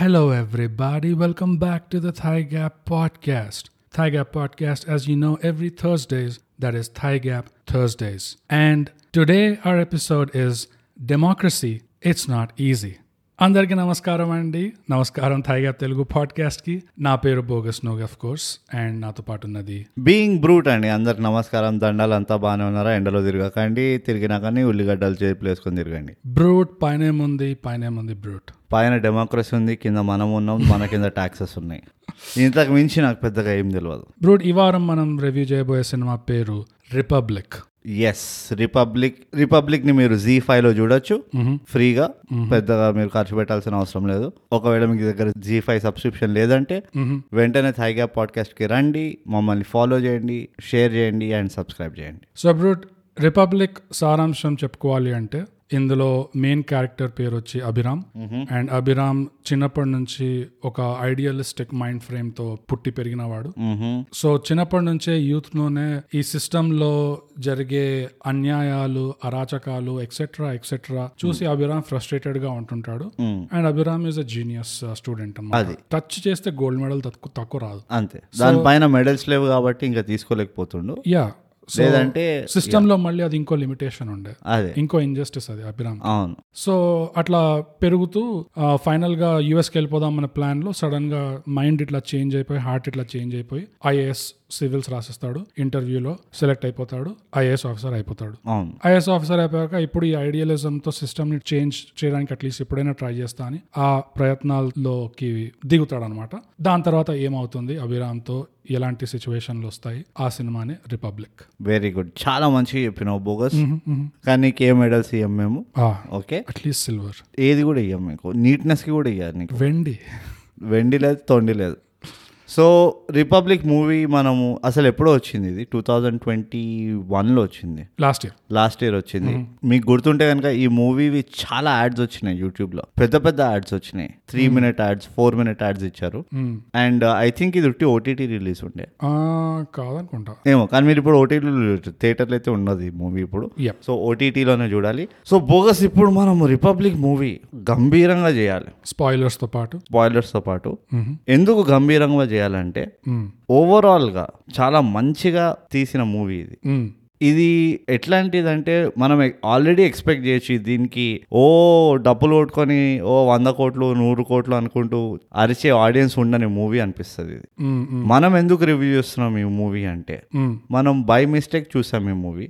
Hello everybody, welcome back to the Thyagap podcast. Thyagap podcast, as you know, every Thursdays, that is Thyagap Thursdays. And today our episode is Democracy, It's Not Easy. అందరికీ నమస్కారం అండి. నమస్కారం thigh gap Telugu podcast కి. నా పేరు బోగస్ నోగ్ of course, and నాతో పాటు ఉన్నది బీయింగ్ బ్రూట్ అండి. అందరికి నమస్కారం, దండాలు. అంతా బాగానే ఉన్నారా? ఎండలో తిరగకండి, తిరిగినా కానీ ఉల్లిగడ్డలు చేతులు వేసుకొని తిరగండి. బ్రూట్ పైన ఏముంది బ్రూట్ పైన డెమోక్రసీ ఉంది, కింద మనం ఉన్నాం, మన కింద టాక్సెస్ ఉన్నాయి. ఇంతకు మించి నాకు పెద్దగా ఏం తెలియదు. బ్రూట్, ఈ వారం మనం రివ్యూ చేయబోయే సినిమా పేరు రిపబ్లిక్. ఎస్, రిపబ్లిక్ ని మీరు జీ 5 లో చూడొచ్చు ఫ్రీగా. పెద్దగా మీరు ఖర్చు పెట్టాల్సిన అవసరం లేదు. ఒకవేళ మీ దగ్గర జీ 5 సబ్స్క్రిప్షన్ లేదంటే వెంటనే థైగ్యాప్ పాడ్కాస్ట్ కి రండి, మమ్మల్ని ఫాలో చేయండి, షేర్ చేయండి అండ్ సబ్స్క్రైబ్ చేయండి. సో బ్రూట్, రిపబ్లిక్ సారాంశం చెప్పుకోవాలి అంటే ఇందులో మెయిన్ క్యారెక్టర్ పేరు వచ్చి అభిరామ్. అండ్ అభిరామ్ చిన్నప్పటి నుంచి ఒక ఐడియలిస్టిక్ మైండ్ ఫ్రేమ్ తో పుట్టి పెరిగిన వాడు. సో చిన్నప్పటి నుంచే యూత్ లోనే ఈ సిస్టమ్ లో జరిగే అన్యాయాలు, అరాచకాలు ఎక్సెట్రా ఎక్సెట్రా చూసి అభిరామ్ ఫ్రస్ట్రేటెడ్ గా ఉంటుంటాడు. And Abhiram is a genius student. Touch చేస్తే గోల్డ్ మెడల్ తక్కువ రాదు, అంతే. దానిపైన మెడల్స్ లేవు కాబట్టి ఇంకా తీసుకోలేకపోతుండు. యా, లేదంటే సిస్టమ్ లో మళ్ళీ అది ఇంకో లిమిటేషన్ ఉండే, ఇంకో ఇన్జస్టిస్ అది అభిరామ్. సో అట్లా పెరుగుతూ ఫైనల్ గా యుఎస్ కి వెళ్ళిపోదాం అనే ప్లాన్ లో సడన్ గా మైండ్ ఇట్లా చేంజ్ అయిపోయి, హార్ట్ ఇట్లా చేంజ్ అయిపోయి ఐఏఎస్ సివిల్స్ రాసిస్తాడు. ఇంటర్వ్యూలో సెలెక్ట్ అయిపోతాడు, ఐఏఎస్ ఆఫీసర్ అయిపోతాడు. ఐఏఎస్ ఆఫీసర్ అయిపోయాక ఇప్పుడు ఈ ఐడియలిజం తో సిస్టమ్ ని చేంజ్ చేయడానికి అట్లీస్ట్ ఎప్పుడైనా ట్రై చేస్తా అని ఆ ప్రయత్నాల్లోకి దిగుతాడు అనమాట. దాని తర్వాత ఏమవుతుంది, అభిరామ్ తో ఎలాంటి సిచ్యువేషన్లు వస్తాయి, ఆ సినిమానే రిపబ్లిక్. వెరీ గుడ్, చాలా మంచిగా చెప్పినావు బోగస్. కానీ నీకు ఏ మెడల్స్ ఇయ్యం మేము, ఓకే? అట్లీస్ట్ సిల్వర్, ఏది కూడా ఇయ్యం మీకు. నీట్నెస్ కి కూడా ఇయ్యాలి నీకు. వెండి లేదు, తొండి లేదు. సో రిపబ్లిక్ మూవీ మనము అసలు ఎప్పుడో వచ్చింది, ఇది 2021లో వచ్చింది, లాస్ట్ ఇయర్ వచ్చింది. మీకు గుర్తుంటే కనుక ఈ మూవీవి చాలా యాడ్స్ వచ్చినాయి యూట్యూబ్ లో, పెద్ద యాడ్స్ వచ్చినాయి. 3 minute యాడ్స్, 4 minute యాడ్స్ ఇచ్చారు. అండ్ ఐ థింక్ ఇది ఓటీటీ రిలీజ్ ఉండే కాదనుకుంటా ఏమో, కానీ మీరు ఇప్పుడు ఓటీటీ థియేటర్లు అయితే ఉన్నది ఈ మూవీ ఇప్పుడు. సో ఓటీటీలోనే చూడాలి. సో బోగస్, ఇప్పుడు మనం రిపబ్లిక్ మూవీ గంభీరంగా చేయాలి, స్పాయిలర్స్ తో పాటు. ఎందుకు గంభీరంగా చేయాలంటే ఓవరాల్ గా చాలా మంచిగా తీసిన మూవీ ఇది. ఇది ఎట్లాంటిదంటే మనం ఆల్రెడీ ఎక్స్పెక్ట్ చేసి దీనికి డబ్బులు కొట్టుకొని 100 కోట్లు 100 కోట్లు అనుకుంటూ అరిచే ఆడియన్స్ ఉండని మూవీ అనిపిస్తుంది ఇది. మనం ఎందుకు రివ్యూ చేస్తున్నాం ఈ మూవీ అంటే, మనం బై మిస్టేక్ చూసాం ఈ మూవీ.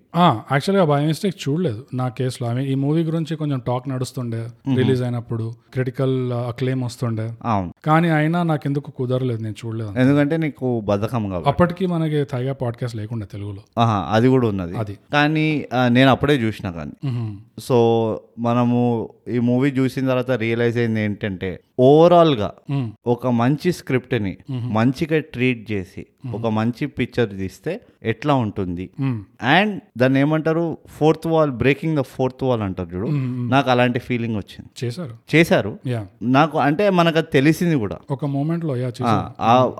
యాక్చువల్ గా బై మిస్టేక్ చూడలేదు నా కేసులో. ఈ మూవీ గురించి కొంచెం టాక్ నడుస్తుండే, రిలీజ్ అయినప్పుడు క్రిటికల్ అక్లేమ్ వస్తుండే. అవును, కానీ అయినా నాకు ఎందుకు కుదరలేదు, నేను చూడలేదు. ఎందుకంటే నీకు బద్ధకం కాదు. అప్పటికి మనకి థైగా పాడ్కాస్ట్ లేకుండా తెలుగులో, అది కూడా ఉన్నది. కానీ నేను అప్పుడే చూసినా. కానీ సో మనము ఈ మూవీ చూసిన తర్వాత రియలైజ్ అయింది ఏంటంటే, ఓవరాల్ గా ఒక మంచి స్క్రిప్ట్ ని మంచిగా ట్రీట్ చేసి ఒక మంచి పిక్చర్ తీస్తే ఎట్లా ఉంటుంది. అండ్ దాన్ని ఏమంటారు, fourth wall, breaking the fourth wall అంటారు చూడు. నాకు అలాంటి ఫీలింగ్ వచ్చింది, చేశారు నాకు. అంటే మనకు అది తెలిసింది కూడా ఒక మూమెంట్ లో.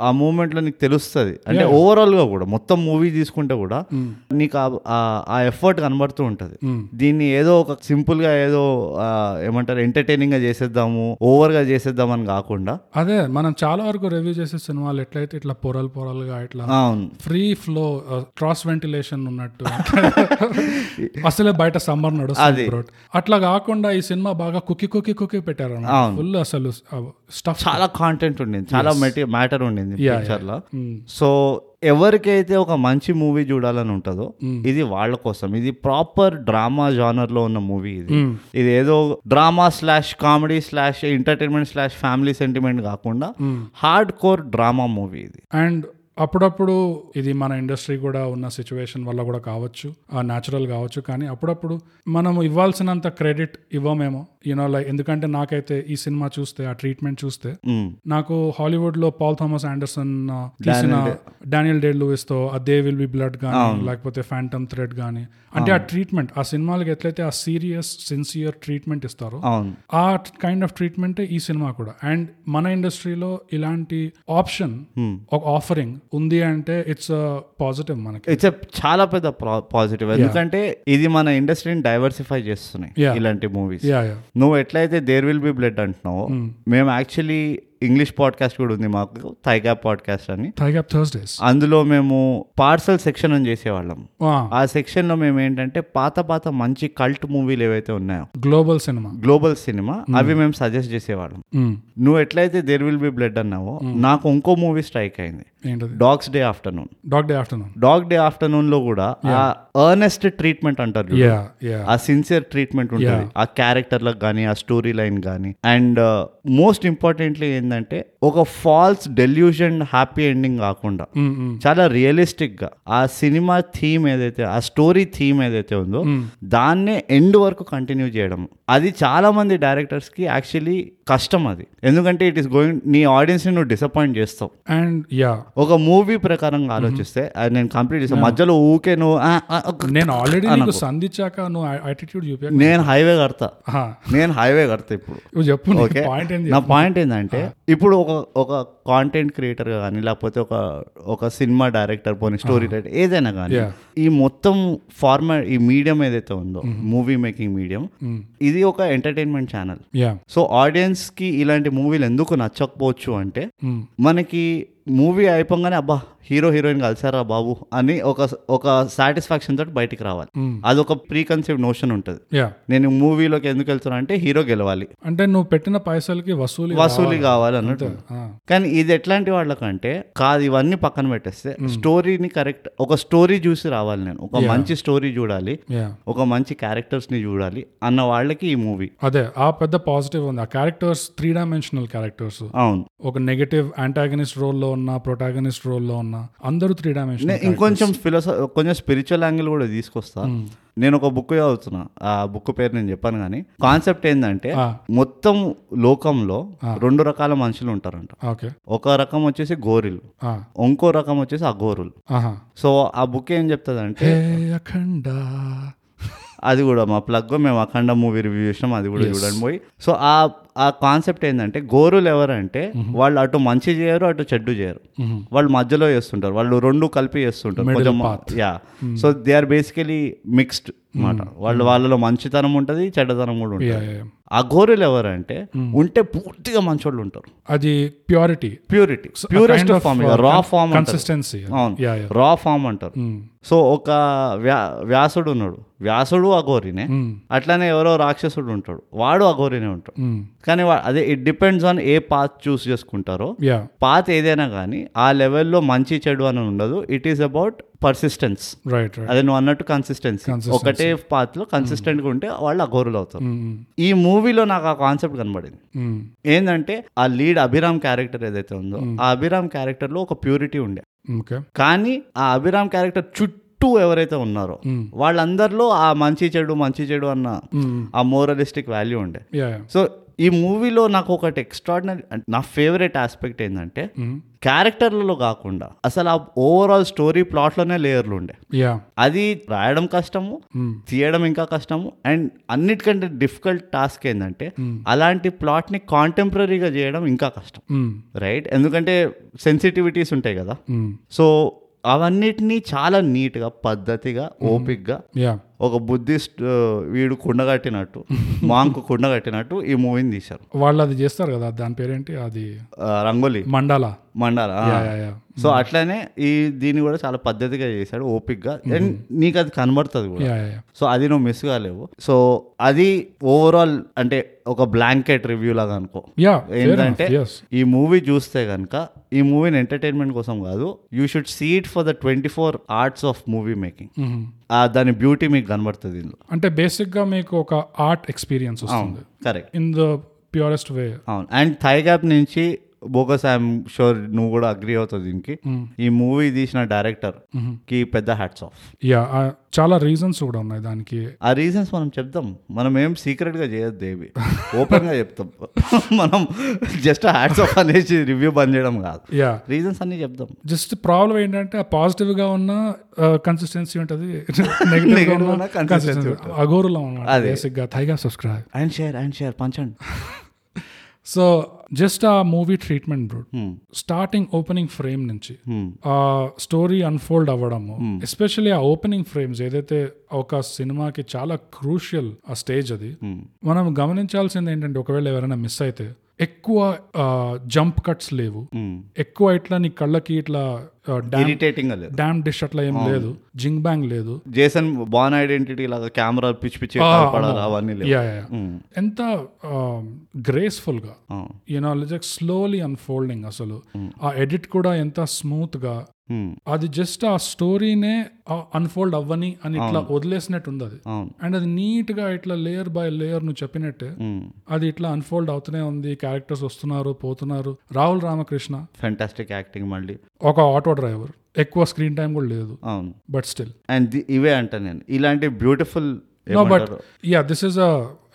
ఆ మూమెంట్ లో నీకు తెలుస్తుంది. అంటే ఓవరాల్ గా కూడా మొత్తం మూవీ తీసుకుంటే కూడా నీకు ఆ ఎఫర్ట్ కనబడుతూ ఉంటది. దీన్ని ఏదో ఒక సింపుల్ గా ఏదో ఏమంటారు ఎంటర్టైనింగ్ గా చేసేద్దాము, ఓవర్ గా చేసేద్దామని కాకుండా, అదే మనం చాలా వరకు రివ్యూ చేసే సినిమాలు ఎట్లయితే ఇట్లా పొరలుగా ఇట్లా ఫ్రీ ఫ్లో, క్రాస్ వెంటిలేషన్ ఉన్నట్టు అసలే బయట సమ్మర్ నడుస్తుంది. అట్లా కాకుండా ఈ సినిమా బాగా కుక్కి పెట్టారు. ఫుల్ అసలు స్టఫ్, చాలా కాంటెంట్ ఉండింది, చాలా మ్యాటర్ ఉండింది పిక్చర్ లో. సో ఎవరికైతే ఒక మంచి మూవీ చూడాలని ఉంటుందో ఇది వాళ్ళ కోసం. ఇది ప్రాపర్ డ్రామా జానర్ లో ఉన్న మూవీ ఇది ఏదో డ్రామా /comedy/entertainment/family sentiment కాకుండా హార్డ్ కోర్ డ్రామా మూవీ ఇది. అండ్ అప్పుడప్పుడు ఇది మన ఇండస్ట్రీ కూడా ఉన్న సిచ్యువేషన్ వల్ల కూడా కావచ్చు, న్యాచురల్ కావచ్చు, కానీ అప్పుడప్పుడు మనం ఇవ్వాల్సినంత క్రెడిట్ ఇవ్వమేమో, యూనో లైక్. ఎందుకంటే నాకైతే ఈ సినిమా చూస్తే, ఆ ట్రీట్మెంట్ చూస్తే, నాకు హాలీవుడ్ లో పాల్ థామస్ ఆండర్సన్ తీసిన డానియల్ డే లూయిస్ తో దే విల్ బి బ్లడ్ కానీ, లేకపోతే ఫ్యాంటమ్ థ్రెడ్ కానీ, అంటే ఆ ట్రీట్మెంట్, ఆ సినిమాలకు ఎట్లయితే ఆ సీరియస్ సిన్సియర్ ట్రీట్మెంట్ ఇస్తారో ఆ కైండ్ ఆఫ్ ట్రీట్మెంట్ ఈ సినిమా కూడా. అండ్ మన ఇండస్ట్రీలో ఇలాంటి ఆప్షన్, ఒక ఆఫరింగ్ ఉంది అంటే ఇట్స్ పాజిటివ్. మనకి ఇట్స్ చాలా పెద్ద పాజిటివ్. ఎందుకంటే ఇది మన ఇండస్ట్రీని డైవర్సిఫై చేస్తున్నాయి ఇలాంటి మూవీస్. నువ్వు ఎట్లయితే దేర్ విల్ బి బ్లడ్ అంటున్నావు, మేము యాక్చువల్లీ ఇంగ్లీష్ పాడ్కాస్ట్ కూడా ఉంది మాకు, థైగ్యాప్ పాడ్కాస్ట్ అని, థైగ్యాప్ థర్స్డేస్. అందులో మేము పార్సల్ సెక్షన్ అని చేసేవాళ్ళం. ఆ సెక్షన్ లో మేము ఏంటంటే పాత మంచి కల్ట్ మూవీలు ఏవైతే ఉన్నాయో, గ్లోబల్ సినిమా అవి మేము సజెస్ట్ చేసేవాళ్ళం. నువ్వు ఎట్లయితే దేర్ విల్ బి బ్లడ్ అన్నావో, నాకు ఇంకో మూవీ స్ట్రైక్ అయింది, డాగ్స్ డే ఆఫ్టర్నూన్ లో కూడా ఆ ఎర్నెస్ట్ ట్రీట్మెంట్ అంటారు, ఆ సిన్సియర్ ట్రీట్మెంట్ ఉంటుంది ఆ క్యారెక్టర్లకు కానీ ఆ స్టోరీ లైన్ కానీ. అండ్ మోస్ట్ ఇంపార్టెంట్లీ ఏంటంటే ఒక ఫాల్స్ డెల్యూజన్ హ్యాపీ ఎండింగ్ కాకుండా చాలా రియలిస్టిక్ గా ఆ సినిమా థీమ్ ఏదైతే, ఆ స్టోరీ థీమ్ ఏదైతే ఉందో దాన్నే ఎండ్ వరకు కంటిన్యూ చేయడం, అది చాలా మంది డైరెక్టర్స్ కి యాక్చువల్లీ కష్టం. అది ఎందుకంటే ఇట్ ఈస్ గోయింగ్, నీ ఆడియన్స్ ని నువ్వు డిసప్పాయింట్ చేస్తావు. అండ్ ఒక మూవీ ప్రకారంగా ఆలోచిస్తే నేను కంప్లీట్ చేస్తాను, మధ్యలో ఊకే నువ్వు సంధించాక నేను హైవే కడతా ఇప్పుడు చెప్పు. నా పాయింట్ ఏంటంటే, ఇప్పుడు ఒక కాంటెంట్ క్రియేటర్ కానీ లేకపోతే ఒక సినిమా డైరెక్టర్, పోనీ స్టోరీ రైటర్ ఏదైనా కానీ, ఈ మొత్తం ఫార్మాట్, ఈ మీడియం ఏదైతే ఉందో మూవీ మేకింగ్ మీడియం, ఇది ఒక ఎంటర్టైన్మెంట్ ఛానల్. సో ఆడియన్స్ కి ఇలాంటి మూవీలు ఎందుకు నచ్చకపోవచ్చు అంటే, మనకి మూవీ అయిపోగానే అబ్బా హీరో హీరోయిన్ కలిసారా బాబు అని ఒక సాటిస్ఫాక్షన్ తోటి బయటికి రావాలి. అదొక ప్రీ కన్సెప్ట్ నోషన్ ఉంటుంది, నేను మూవీలోకి ఎందుకు వెళ్తున్నా అంటే హీరో గెలవాలి, అంటే నువ్వు పెట్టిన పైసలకి వసూలి కావాలి అన్నట్టు. కానీ ఇది ఎట్లాంటి వాళ్ళకంటే కాదు, ఇవన్నీ పక్కన పెట్టేస్తే స్టోరీని కరెక్ట్, ఒక స్టోరీ చూసి రావాలి, నేను ఒక మంచి స్టోరీ చూడాలి, ఒక మంచి క్యారెక్టర్స్ ని చూడాలి అన్న వాళ్ళకి ఈ మూవీ అదే ఆ పెద్ద పాజిటివ్ ఉంది. ఆ క్యారెక్టర్స్ 3 డైమెన్షనల్ క్యారెక్టర్స్, అవును, ఒక నెగటివ్ యాంటాగనిస్ట్ రోల్ లో ఉన్న, ప్రొటాగనిస్ట్ రోల్ లో ఉన్న, అందరూ 3 డైమెన్షనల్. ఇంకొంచెం ఫిలాసఫీ, కొంచెం స్పిరిచువల్ యాంగిల్ కూడా తీసుకొస్తా. నేను ఒక బుక్ చదువుతున్నా, ఆ బుక్ పేరు నేను చెప్పాను కానీ కాన్సెప్ట్ ఏంటంటే, మొత్తం లోకంలో 2 రకాల మనుషులు ఉంటారంట. ఒక రకం వచ్చేసి గోరులు, ఇంకో రకం వచ్చేసి అఘోరులు. సో ఆ బుక్ ఏం చెప్తాదంటే, అఖండ, అది కూడా మా ప్లగ్, మేము అఖండ మూవీ రివ్యూ చేసినాం, అది కూడా చూడండి పోయి. సో ఆ కాన్సెప్ట్ ఏంటంటే, గోరులు ఎవరంటే వాళ్ళు అటు మంచి చేయరు అటు చెడ్డు చేయరు, వాళ్ళు మధ్యలో చేస్తుంటారు, వాళ్ళు రెండు కలిపి చేస్తుంటారు. Yeah, so they are basically mixed మాట, వాళ్ళలో మంచితనం ఉంటుంది చెడ్డతనం కూడా ఉంటుంది. అఘోరులు ఎవరంటే ఉంటే పూర్తిగా మంచి వాళ్ళు ఉంటారు, అది purity, purest form, raw form అంటారు. సో ఒక వ్యాసుడు ఉన్నాడు, వ్యాసుడు అఘోరినే, అట్లానే ఎవరో రాక్షసుడు ఉంటాడు, వాడు అఘోరినే ఉంటాడు. కానీ అదే it depends on A path choose చేసుకుంటారో. పాత్ ఏదైనా కానీ ఆ లెవెల్లో మంచి చెడు అని ఉండదు, ఇట్ ఈస్ అబౌట్ పర్సిస్టెన్స్, అదే నువ్వు అన్నట్టు కన్సిస్టెన్సీ. ఒకటే పాత్ లో కన్సిస్టెంట్ గా ఉంటే వాళ్ళు అఘోరులు అవుతారు. ఈ మూవీలో నాకు ఆ కాన్సెప్ట్ కనబడింది ఏంటంటే, ఆ లీడ్ అభిరామ్ క్యారెక్టర్ ఏదైతే ఉందో, ఆ అభిరామ్ క్యారెక్టర్ లో ఒక ప్యూరిటీ ఉండే, కానీ ఆ అభిరామ్ క్యారెక్టర్ చుట్టూ ఎవరైతే ఉన్నారో వాళ్ళందరిలో ఆ మంచి చెడు అన్న ఆ మోరలిస్టిక్ వాల్యూ ఉండే. సో ఈ మూవీలో నాకు ఒకటి ఎక్స్ట్రాడినరీ, నా ఫేవరెట్ ఆస్పెక్ట్ ఏంటంటే, క్యారెక్టర్లలో కాకుండా అసలు ఆ ఓవరాల్ స్టోరీ ప్లాట్ లోనే లేయర్లు ఉండే. అది రాయడం కష్టము, తీయడం ఇంకా కష్టము. అండ్ అన్నిటికంటే డిఫికల్ట్ టాస్క్ ఏంటంటే, అలాంటి ప్లాట్ ని కాంటెంపరీగా చేయడం ఇంకా కష్టం, రైట్? ఎందుకంటే సెన్సిటివిటీస్ ఉంటాయి కదా. సో అవన్నిటినీ చాలా నీట్ గా, పద్ధతిగా, ఓపిక్గా, ఒక బుద్ధిస్ట్ వీడు కుండగట్టినట్టు, మాంకు కుండగట్టినట్టు ఈ మూవీని తీశారు. వాళ్ళు అది చేస్తారు కదా, దాని పేరేంటి, అది రంగోలి, మండాలా. సో అట్లానే దీన్ని కూడా చాలా పద్ధతిగా చేశాడు, ఓపిక్గా, అండ్ నీకు అది కనబడుతుంది కూడా. సో అది నువ్వు మిస్ కాలేవు. సో అది ఓవరాల్ అంటే ఒక బ్లాంకెట్ రివ్యూ లాగా అనుకో. ఏంటంటే ఈ మూవీ చూస్తే కనుక, ఈ మూవీని ఎంటర్టైన్మెంట్ కోసం కాదు, you should see it for the 24 arts of movie making. దాని బ్యూటీ మీకు కనబడుతుంది ఇందులో. అంటే బేసిక్ గా మీకు ఒక ఆర్ట్ ఎక్స్పీరియన్స్ వస్తుంది, correct, in the purest way. అవును. అండ్ థైగ్యాప్ నుంచి బోగస్, ఐఎమ్ షూర్ నువ్వు కూడా అగ్రీ అవుతావు దీనికి, ఈ మూవీ తీసిన డైరెక్టర్ కి పెద్ద హ్యాట్స్ ఆఫ్. యా, చాలా రీజన్స్ కూడా ఉన్నాయి దానికి. ఆ రీజన్స్ మనం చెప్తాం, మనం ఏం సీక్రెట్ గా చేయొద్దు, దేవి ఓపెన్ గా చెప్తాం. మనం జస్ట్ హ్యాట్స్ ఆఫ్ అనేసి రివ్యూ బంద్ చేయడం కాదు, రీజన్స్ అన్ని చెప్తాం. జస్ట్ ప్రాబ్లం ఏంటంటే, ఆ పాజిటివ్ గా ఉన్న కన్సిస్టెన్సీ ఉంటది, నెగటివ్ ఉన్న కన్సిస్టెన్సీ ఉంటుంది. అఘోరులో ఉన్నాడు బేసిక్ గా. థైగ్యాప్ సబ్స్క్రైబ్ అండ్ షేర్ పంచండి. సో జస్ట్ ఆ movie treatment brute. Starting opening frame నుంచి ఆ స్టోరీ అన్ఫోల్డ్ అవ్వడము, ఎస్పెషల్లీ ఆ ఓపెనింగ్ ఫ్రేమ్స్ ఏదైతే ఒక సినిమాకి చాలా క్రూషియల్ ఆ స్టేజ్, అది మనం గమనించాల్సింది ఏంటంటే ఒకవేళ ఎవరైనా మిస్ అయితే ఎక్కువ జంప్ కట్స్ లేవు, ఎక్కువ ఇట్లా నీ కళ్ళకి ఇట్లా డామ్ డిష్ అట్లా ఏం లేదు, జింగ్ బ్యాంగ్ లేదు, జేసన్ బాన్ ఐడెంటిటీ లాగా కెమెరా పిచ్చి పిచ్చి పడాలి అవన్నీ లేదు. ఎంత గ్రేస్ఫుల్ గా యూనో లైక్ స్లోలీ అన్ఫోల్డింగ్, అసలు ఆ ఎడిట్ కూడా ఎంత స్మూత్ గా, అది జస్ట్ ఆ స్టోరీనే అన్ఫోల్డ్ అవ్వని అని ఇట్లా వదిలేసినట్టు ఉంది అది. అండ్ అది నీట్ గా ఇట్లా లేయర్ బై లేయర్ నువ్వు చెప్పినట్టే అది ఇట్లా అన్ఫోల్డ్ అవుతూనే ఉంది, క్యారెక్టర్స్ వస్తున్నారు పోతున్నారు. రాహుల్ రామకృష్ణ ఫ్యాంటాస్టిక్ యాక్టింగ్, మళ్ళీ ఒక ఆటో డ్రైవర్, ఎక్కువ స్క్రీన్ టైం కూడా లేదు, బట్ స్టిల్ అండ్ ఇవే అంటా నేను ఇలాంటి beautiful. No, but yeah, this is a,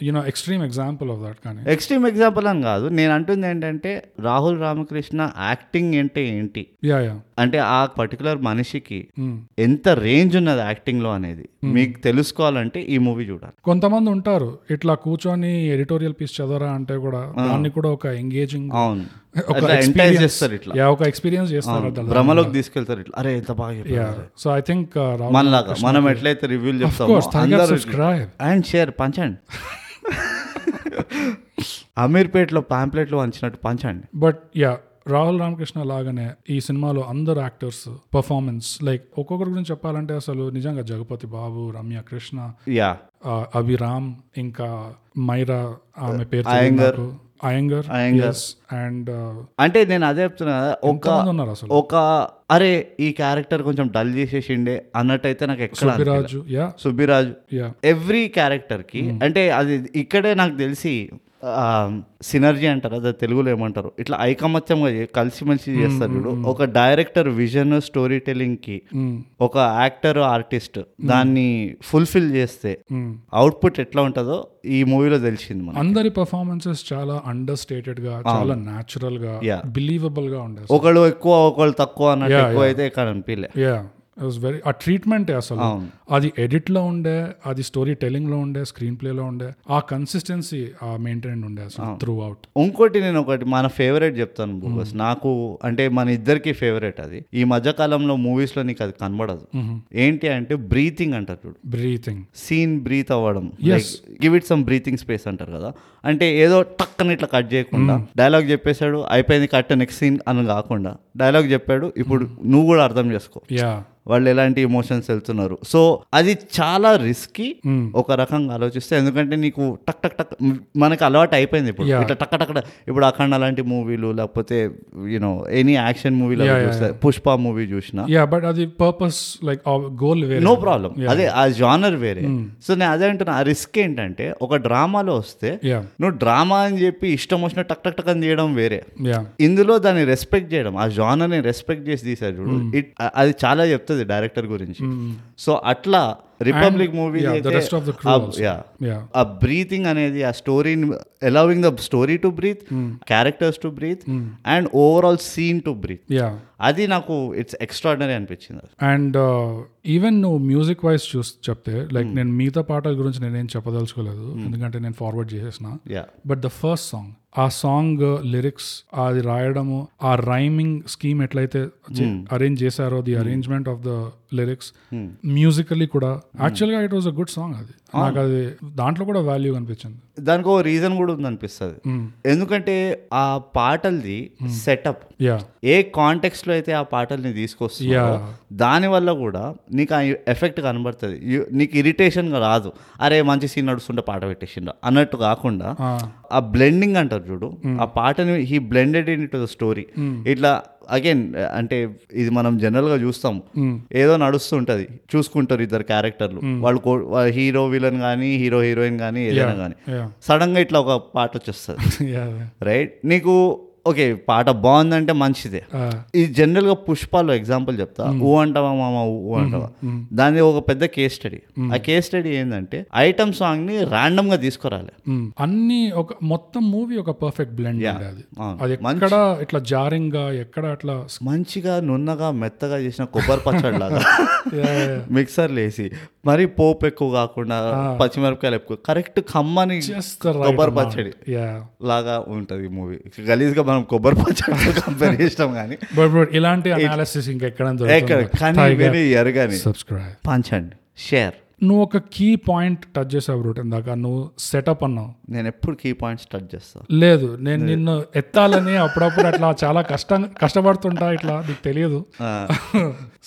you know, extreme example of that. Extreme example అని కాదు, నేను అంటుంది ఏంటంటే రాహుల్ రామకృష్ణ యాక్టింగ్ అంటే ఏంటి అంటే ఆ పర్టికులర్ మనిషికి ఎంత రేంజ్ ఉన్నది యాక్టింగ్ లో అనేది మీకు తెలుసుకోవాలంటే ఈ మూవీ చూడాలి. కొంతమంది ఉంటారు ఇట్లా కూర్చొని ఎడిటోరియల్ పీస్ చదవరా అంటే కూడా దాన్ని కూడా ఒక ఎంగేజింగ్ ఒక ఎక్స్పీరియన్స్ చేస్తారు, భ్రమలోకి తీసుకెళ్తారు ఇట్లా, అరే ఎంత బాగా. సో ఐ థింక్ మనలాగా మనం ఎట్లయితే రివ్యూలు చెప్తామో అండ్ షేర్ పంచండి, అమీర్పేట్లో పాంప్లెట్లు పంచినట్టు పంచండి. బట్ యా రాహుల్ రామకృష్ణ లాగానే ఈ సినిమాలో అందరు యాక్టర్స్ పర్ఫార్మెన్స్, లైక్ ఒక్కొక్కరి గురించి చెప్పాలంటే అసలు నిజంగా జగపతి బాబు, రమ్య కృష్ణ, అభిరామ్, ఇంకా మైరా ఆమె పేరు అయ్యంగర్, అండ్ అంటే నేను అదే చెప్తున్నా ఒక అరే ఈ క్యారెక్టర్ కొంచెం డల్ చేసేసిండే అన్నట్టయితే నాకు ఎక్కడ సుబ్బిరాజు ఎవ్రీ క్యారెక్టర్ కి అంటే అది ఇక్కడే నాకు తెలిసి సినర్జీ అంటారు అదే తెలుగులో ఏమంటారు ఇట్లా ఐకమత్యంగా కలిసిమెలిసి చేస్తారు చూడు. ఒక డైరెక్టర్ విజన్ స్టోరీ టెల్లింగ్ కి ఒక యాక్టర్ ఆర్టిస్ట్ దాన్ని ఫుల్ఫిల్ చేస్తే అవుట్పుట్ ఎట్లా ఉంటుందో ఈ మూవీలో తెలిసింది. అందరి పర్ఫార్మెన్సెస్ చాలా అండర్ స్టేటెడ్ గా, చాలా న్యాచురల్ గా, బిలీవబుల్ గా ఉండే, ఒకళ్ళు ఎక్కువ ఒకళ్ళు తక్కువ అన్నట్టు ఎక్కువ అయితే ఇక్కడ అనిపించలే. It was very ఆ ట్రీట్మెంట్ అసలు అది ఎడిట్ లో ఉండే, అది స్టోరీ టెలింగ్ లో ఉండే, స్క్రీన్ ప్లే లో ఉండే, ఆ కన్సిస్టెన్సీ మెయింటైన్ ఉండే అసలు త్రూ అవుట్. ఇంకోటి నేను ఒకటి మన ఫేవరెట్ చెప్తాను బోగస్, నాకు అంటే మన ఇద్దరికి ఫేవరెట్ అది, ఈ మధ్య కాలంలో మూవీస్ లో నీకు అది కనబడదు. ఏంటి అంటే బ్రీతింగ్ అంటారు చూడు, బ్రీతింగ్ సీన్ బ్రీత్ అవ్వడం, give it some breathing space అంటారు కదా, అంటే ఏదో టక్కని ఇట్లా కట్ చేయకుండా డైలాగ్ చెప్పేశాడు అయిపోయింది కట్ నెక్స్ట్ సీన్ అని కాకుండా డైలాగ్ చెప్పాడు ఇప్పుడు నువ్వు కూడా అర్థం చేసుకో వాళ్ళు ఎలాంటి ఎమోషన్స్ వెళ్తున్నారు. సో అది చాలా రిస్కీ ఒక రకంగా ఆలోచిస్తే, ఎందుకంటే నీకు టక్ టక్ టక్ మనకు అలవాటు అయిపోయింది ఇప్పుడు ఇట్లా టక్ టక్. ఇప్పుడు అఖండ అలాంటి మూవీలు లేకపోతే యూనో ఎనీ యాక్షన్ మూవీలు చూస్తే పుష్ప మూవీ చూసినా బట్ అది పర్పస్ లైక్ గోల్ వేరే, నో ప్రాబ్లం, అదే ఆ జానర్ వేరే. సో నేను అదే అంటున్నా ఆ రిస్క్ ఏంటంటే ఒక డ్రామాలో వస్తే నువ్వు డ్రామా అని చెప్పి ఇష్టం వచ్చిన టక్ టక్ టక్ అని చేయడం వేరే, ఇందులో దాన్ని రెస్పెక్ట్ చేయడం ఆ జానర్ని రెస్పెక్ట్ చేసి తీసారు చూడు, అది చాలా చెప్తాను డైరెక్టర్ గురించి. సో అట్లా రిపబ్లిక్ మూవీ ఆ బ్రీతింగ్ అనేది ఆ story allowing the story to breathe, characters to breathe and overall scene to breathe, అది నాకు ఇట్స్ ఎక్స్ట్రాడినరీ అనిపించింది. అండ్ ఈవెన్ నువ్వు మ్యూజిక్ వైజ్ చూసి చెప్తే లైక్ నేను మిగతా పాటల గురించి నేనేం చెప్పదలుచుకోలేదు ఎందుకంటే నేను ఫార్వర్డ్ చేసేసిన, బట్ ద ఫస్ట్ సాంగ్ ఆ సాంగ్ లిరిక్స్ అది రాయడము, ఆ రైమింగ్ స్కీమ్ ఎట్లయితే అరేంజ్ చేశారో the arrangement of the lyrics, musically కూడా యాక్చువల్గా it was a good song. అది నాకు అది దాంట్లో కూడా వాల్యూ అనిపించింది. దానికి ఒక రీజన్ కూడా ఉంది అనిపిస్తుంది, ఎందుకంటే ఆ పాటలది సెటప్ ఏ కాంటెక్స్ట్ లో అయితే ఆ పాటల్ని తీసుకొస్తా దాని వల్ల కూడా నీకు ఆ ఎఫెక్ట్ కనబడుతుంది, నీకు ఇరిటేషన్ రాదు, అరే మంచి సీన్ నడుస్తుంటే పాట పెట్టేసిండ్రా అన్నట్టు కాకుండా ఆ బ్లెండింగ్ అంటారు చూడు ఆ పాటని he blended in to the story. ఇట్లా అగైన్ అంటే ఇది మనం జనరల్ గా చూస్తాం ఏదో నడుస్తుంటది చూసుకుంటారు ఇద్దరు క్యారెక్టర్లు వాళ్ళు హీరో విలన్ కానీ హీరో హీరోయిన్ కానీ ఏదైనా కానీ సడన్ గా ఇట్లా ఒక పాట వచ్చేస్తుంది రైట్, నీకు ఓకే పాట బాగుందంటే మంచిదే. ఇది జనరల్ గా పుష్పాలో ఎగ్జాంపుల్ చెప్తా, ఊ అంటావా మామా ఊ అంటావా, దాని ఒక పెద్ద కేస్ స్టడీ. ఆ కేస్ స్టడీ ఏంటంటే ఐటమ్ సాంగ్ ని ర్యాండమ్ గా తీసుకురాలి, అన్ని ఒక మొత్తం మూవీ ఒక పర్ఫెక్ట్ బ్లెండ్, అది ఎక్కడ ఇట్లా జారింగ్ గా ఎక్కడ అట్లా మంచిగా నున్నగా మెత్తగా చేసిన కొబ్బరి పచ్చడి లాగా మిక్సర్లు వేసి, మరి పోపు ఎక్కువ కాకుండా పచ్చిమిరపకాయలు ఎక్కువ, కరెక్ట్ ఖమ్మని కొబ్బరి పచ్చడి లాగా ఉంటది మూవీ. గలీజ్ గా మనం కొబ్బరి పచ్చడి కంపేర్ చేస్తాం కానీ ఇలాంటి అనాలిసిస్ ఎరగాని. సబ్స్క్రైబ్, పంచండి, షేర్. నువ్వు ఒక కీ పాయింట్ టచ్ చేసావు రూట్ ఇందాక, నువ్వు సెటప్ అన్నావు. నేను ఎప్పుడు కీ పాయింట్స్ టచ్ చేస్తాను లేదు, నేను నిన్ను ఎత్తాలని అప్పుడప్పుడు అట్లా చాలా కష్టపడుతుంటా, ఇట్లా నీకు తెలియదు.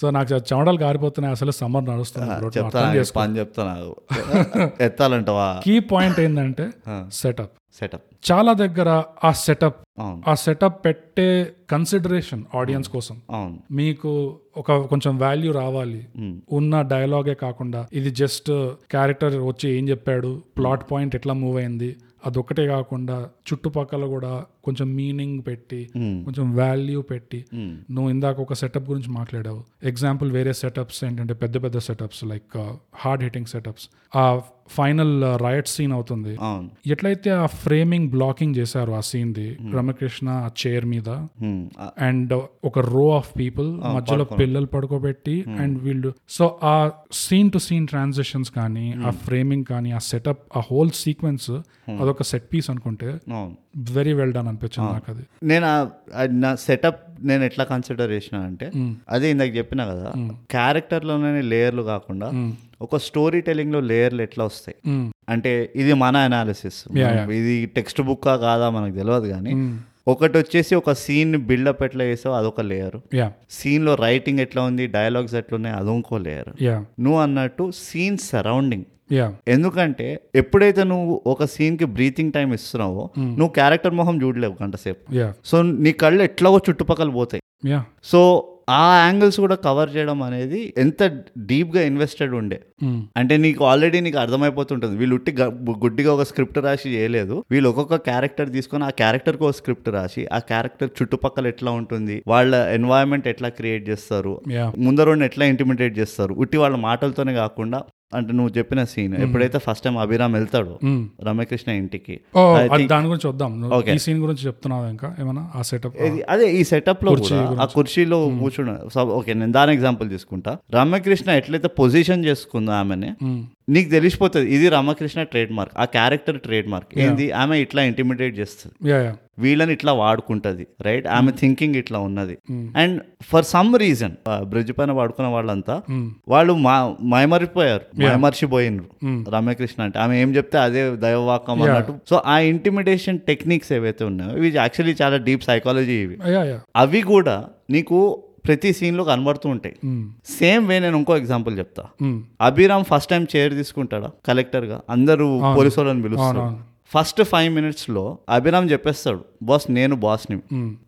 సో నాకు చెమటలు కారిపోతున్నాయి, అసలు సమ్మర్ నడుస్తున్నాయి. పని చెప్తాను ఎత్తాలంటవా. కీ పాయింట్ ఏంటంటే సెటప్. సెటప్ చాలా దగ్గర ఆ సెటప్, ఆ సెటప్ పెట్టే కన్సిడరేషన్ ఆడియన్స్ కోసం, మీకు ఒక కొంచెం వాల్యూ రావాలి. ఉన్న డైలాగే కాకుండా ఇది జస్ట్ క్యారెక్టర్ వచ్చి ఏం చెప్పాడు, ప్లాట్ పాయింట్ ఎట్లా మూవ్ అయింది, అదొక్కటే కాకుండా చుట్టుపక్కల కూడా కొంచెం మీనింగ్ పెట్టి కొంచెం వాల్యూ పెట్టి. నువ్వు ఇందాక ఒక సెటప్ గురించి మాట్లాడావు, ఎగ్జాంపుల్ వేరే సెటప్స్ ఏంటంటే పెద్ద పెద్ద setups like hard hitting setups. ఆ ఫైనల్ రైట్ సీన్ అవుతుంది, ఎట్లయితే ఆ ఫ్రేమింగ్ బ్లాకింగ్ చేశారు ఆ సీన్ ది, రమకృష్ణ ఆ చైర్ మీద అండ్ ఒక రో ఆఫ్ పీపుల్ మధ్యలో పిల్లలు పడుకోబెట్టి అండ్ వీళ్ళు, సో ఆ సీన్ టు సీన్ ట్రాన్సిషన్స్ కానీ ఆ ఫ్రేమింగ్ కానీ ఆ సెటప్ ఆ హోల్ సీక్వెన్స్ అదొక సెట్ పీస్ అనుకుంటే వెరీ వెల్ డన్ అనిపించింది నాకు అది. నేను నా సెటప్ నేను ఎట్లా కన్సిడర్ చేసిన అంటే, అదే ఇందాక చెప్పినా కదా క్యారెక్టర్ లోనే లేయర్లు కాకుండా ఒక స్టోరీ టెలింగ్ లో లేయర్లు ఎట్లా వస్తాయి అంటే, ఇది మన అనాలిసిస్, ఇది టెక్స్ట్ బుక్ కాదా మనకు తెలియదు కానీ, ఒకటి వచ్చేసి ఒక సీన్ బిల్డప్ ఎట్లా చేసావు అదొక లేయర్, సీన్ లో రైటింగ్ ఎట్లా ఉంది, డైలాగ్స్ ఎట్లా ఉన్నాయి అదొక లేయర్, నువ్వు అన్నట్టు సీన్ సరౌండింగ్. ఎందుకంటే ఎప్పుడైతే నువ్వు ఒక సీన్ కి బ్రీతింగ్ టైం ఇస్తున్నావో నువ్వు క్యారెక్టర్ మొహం చూడలేవు గంటసేపు, సో నీ కళ్ళు ఎట్లాగో చుట్టుపక్కల పోతాయి. సో ఆ యాంగిల్స్ కూడా కవర్ చేయడం అనేది ఎంత డీప్ గా ఇన్వెస్టెడ్ ఉండే అంటే నీకు ఆల్రెడీ నీకు అర్థమైపోతుంటుంది. వీళ్ళు ఉట్టి గుడ్డిగా ఒక స్క్రిప్ట్ రాసి చేయలేదు, వీళ్ళు ఒక్కొక్క క్యారెక్టర్ తీసుకొని ఆ క్యారెక్టర్ కి ఒక స్క్రిప్ట్ రాసి ఆ క్యారెక్టర్ చుట్టుపక్కల ఎట్లా ఉంటుంది, వాళ్ళ ఎన్వైరన్మెంట్ ఎట్లా క్రియేట్ చేస్తారు, ముందర ఎట్లా ఇంటిమిడేట్ చేస్తారు, ఉట్టి వాళ్ళ మాటలతోనే కాకుండా. అంటే నువ్వు చెప్పిన సీన్ ఎప్పుడైతే ఫస్ట్ టైం అభిరామ్ వెళ్తాడు రమ్యకృష్ణ ఇంటికి, దాని గురించి వద్దాం. ఈ సీన్ గురించి చెప్తున్నావు ఇంకా ఏమన్నా, ఆ సెటప్ అదే ఈ సెటప్ లో ఆ కుర్చీలో కూర్చున్నా. ఓకే నేను దాని ఎగ్జాంపుల్ తీసుకుంటా, రమ్యకృష్ణ ఎట్లయితే పొజిషన్ చేసుకుందో ఆమెని నీకు తెలిసిపోతుంది, ఇది రమకృష్ణ ట్రేడ్ మార్క్, ఆ క్యారెక్టర్ ట్రేడ్ మార్క్ ఏంది, ఆమె ఇట్లా ఇంటిమిడేట్ చేస్తుంది, వీళ్ళని ఇట్లా వాడుకుంటది, రైట్, ఆమె థింకింగ్ ఇట్లా ఉన్నది. And for some reason bridge పైన వాడుకున్న వాళ్ళంతా వాళ్ళు మైమరిపోయారు, మైమర్చిపోయినరు రమ్యకృష్ణ అంటే, ఆమె ఏం చెప్తే అదే దైవవాకం అన్నట్టు. సో ఆ ఇంటిమిడేషన్ టెక్నిక్స్ ఏవైతే ఉన్నాయో ఇవి యాక్చువల్లీ చాలా డీప్ సైకాలజీ, ఇవి అవి కూడా నీకు ప్రతి సీన్ లో కనబడుతూ ఉంటాయి. సేమ్ వే నేను ఇంకో ఎగ్జాంపుల్ చెప్తా, అభిరామ్ ఫస్ట్ టైం చైర్ తీసుకుంటాడా కలెక్టర్ గా, అందరూ పోలీసు వాళ్ళని పిలుస్తారు, ఫస్ట్ 5 minutes లో అభిరామ్ చెప్పేస్తాడు, బాస్ నేను బాస్ని,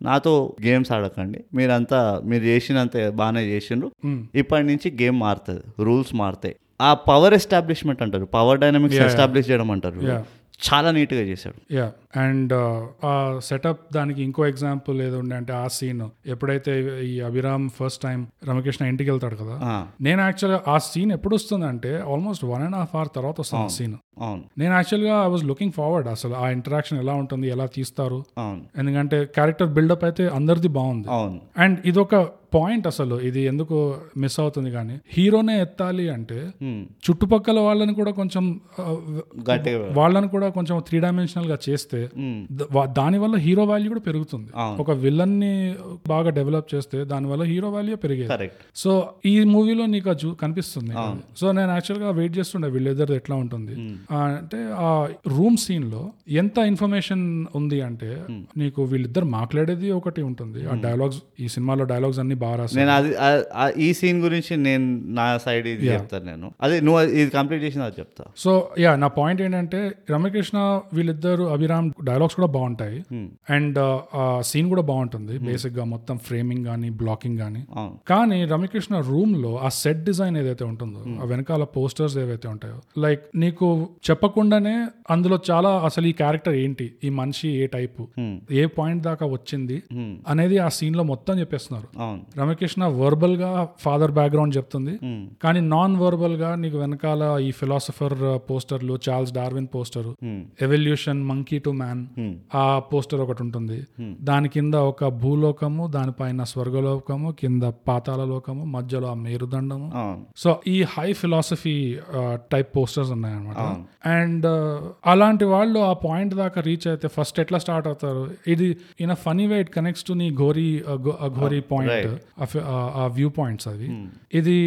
నాతో గేమ్స్ ఆడకండి, మీరంతా మీరు చేసినంత బాగానే చేసిండ్రు, ఇప్పటి నుంచి గేమ్ మారుతుంది, రూల్స్ మారుతాయి. ఆ పవర్ ఎస్టాబ్లిష్మెంట్ అంటారు, పవర్ డైనమిక్స్ ఎస్టాబ్లిష్ చేయడం అంటారు, చాలా నీట్ గా చేశాడు. అండ్ ఆ సెటప్ దానికి ఇంకో ఎగ్జాంపుల్ ఏదో ఉండే అంటే ఆ సీన్ ఎప్పుడైతే ఈ అభిరామ్ ఫస్ట్ టైం రమకృష్ణ ఇంటికి వెళ్తాడు కదా, నేను యాక్చువల్గా ఆ సీన్ ఎప్పుడు వస్తుంది అంటే ఆల్మోస్ట్ 1.5 hour తర్వాత వస్తుంది ఆ సీన్. నేను యాక్చువల్గా ఐ వాజ్ లుకింగ్ ఫార్వర్డ్ అసలు ఆ ఇంటరాక్షన్ ఎలా ఉంటుంది, ఎలా తీస్తారు, ఎందుకంటే క్యారెక్టర్ బిల్డప్ అయితే అందరిది బాగుంది. అండ్ ఇదొక పాయింట్ అసలు ఇది ఎందుకు మిస్ అవుతుంది కానీ, హీరోనే ఎత్తాలి అంటే చుట్టుపక్కల వాళ్ళని కూడా కొంచెం త్రీ డైమెన్షనల్ గా చేస్తే దానివల్ల హీరో వాల్యూ కూడా పెరుగుతుంది. ఒక విలన్ ని బాగా డెవలప్ చేస్తే దానివల్ల హీరో వాల్యూ పెరిగేది. సో ఈ మూవీలో నీకు కనిపిస్తుంది. సో నేను యాక్చువల్ గా వెయిట్ చేస్తుండే వీళ్ళిద్దరు ఎట్లా ఉంటుంది అంటే, ఆ రూమ్ సీన్ లో ఎంత ఇన్ఫర్మేషన్ ఉంది అంటే నీకు వీళ్ళిద్దరు మాట్లాడేది ఒకటి ఉంటుంది, ఆ డైలాగ్స్ ఈ సినిమాలో డైలాగ్స్ అన్ని బాగా రాసి. నేను అది ఈ సీన్ గురించి నేను నా సైడ్ ఇది చెప్తాను, నేను అదే నువ్వు ఇది కంప్లీట్ చేసిన చెప్తా. సో యా నా పాయింట్ ఏంటంటే రమ్యకృష్ణ వీళ్ళిద్దరు అభిరామ్ డైలాగ్స్ కూడా బాగుంటాయి అండ్ సీన్ కూడా బాగుంటుంది బేసిక్ గా మొత్తం ఫ్రేమింగ్ కానీ బ్లాకింగ్ కానీ. కానీ రమ్యకృష్ణ రూమ్ లో ఆ సెట్ డిజైన్ ఏదైతే ఉంటుందో ఆ వెనకాల పోస్టర్స్ ఏవైతే ఉంటాయో లైక్ నీకు చెప్పకుండానే అందులో చాలా అసలు ఈ క్యారెక్టర్ ఏంటి, ఈ మనిషి ఏ టైపు, ఏ పాయింట్ దాకా వచ్చింది అనేది ఆ సీన్ లో మొత్తం చెప్పేస్తున్నారు. రమ్యకృష్ణ వర్బల్ గా ఫాదర్ బ్యాక్గ్రౌండ్ చెప్తుంది కానీ నాన్ వర్బల్ గా నీకు వెనకాల ఈ ఫిలాసఫర్ పోస్టర్లు, Charles Darwin poster, evolution, monkey to man ఆ పోస్టర్ ఒకటి ఉంటుంది, దాని కింద ఒక భూలోకము, దానిపైన స్వర్గలోకము, కింద పాతాల లోకము, మధ్యలో ఆ మేరుదండము. సో ఈ హై ఫిలాసఫీ టైప్ పోస్టర్స్ ఉన్నాయన్నమాట. అండ్ అలాంటి వాళ్ళు ఆ పాయింట్ దాకా రీచ్ అయితే ఫస్ట్ ఎట్లా స్టార్ట్ అవుతారు, ఇది in a funny way it connects to నీ ఘోరీ పాయింట్, ఆ వ్యూ పాయింట్స్ అవి. ఇది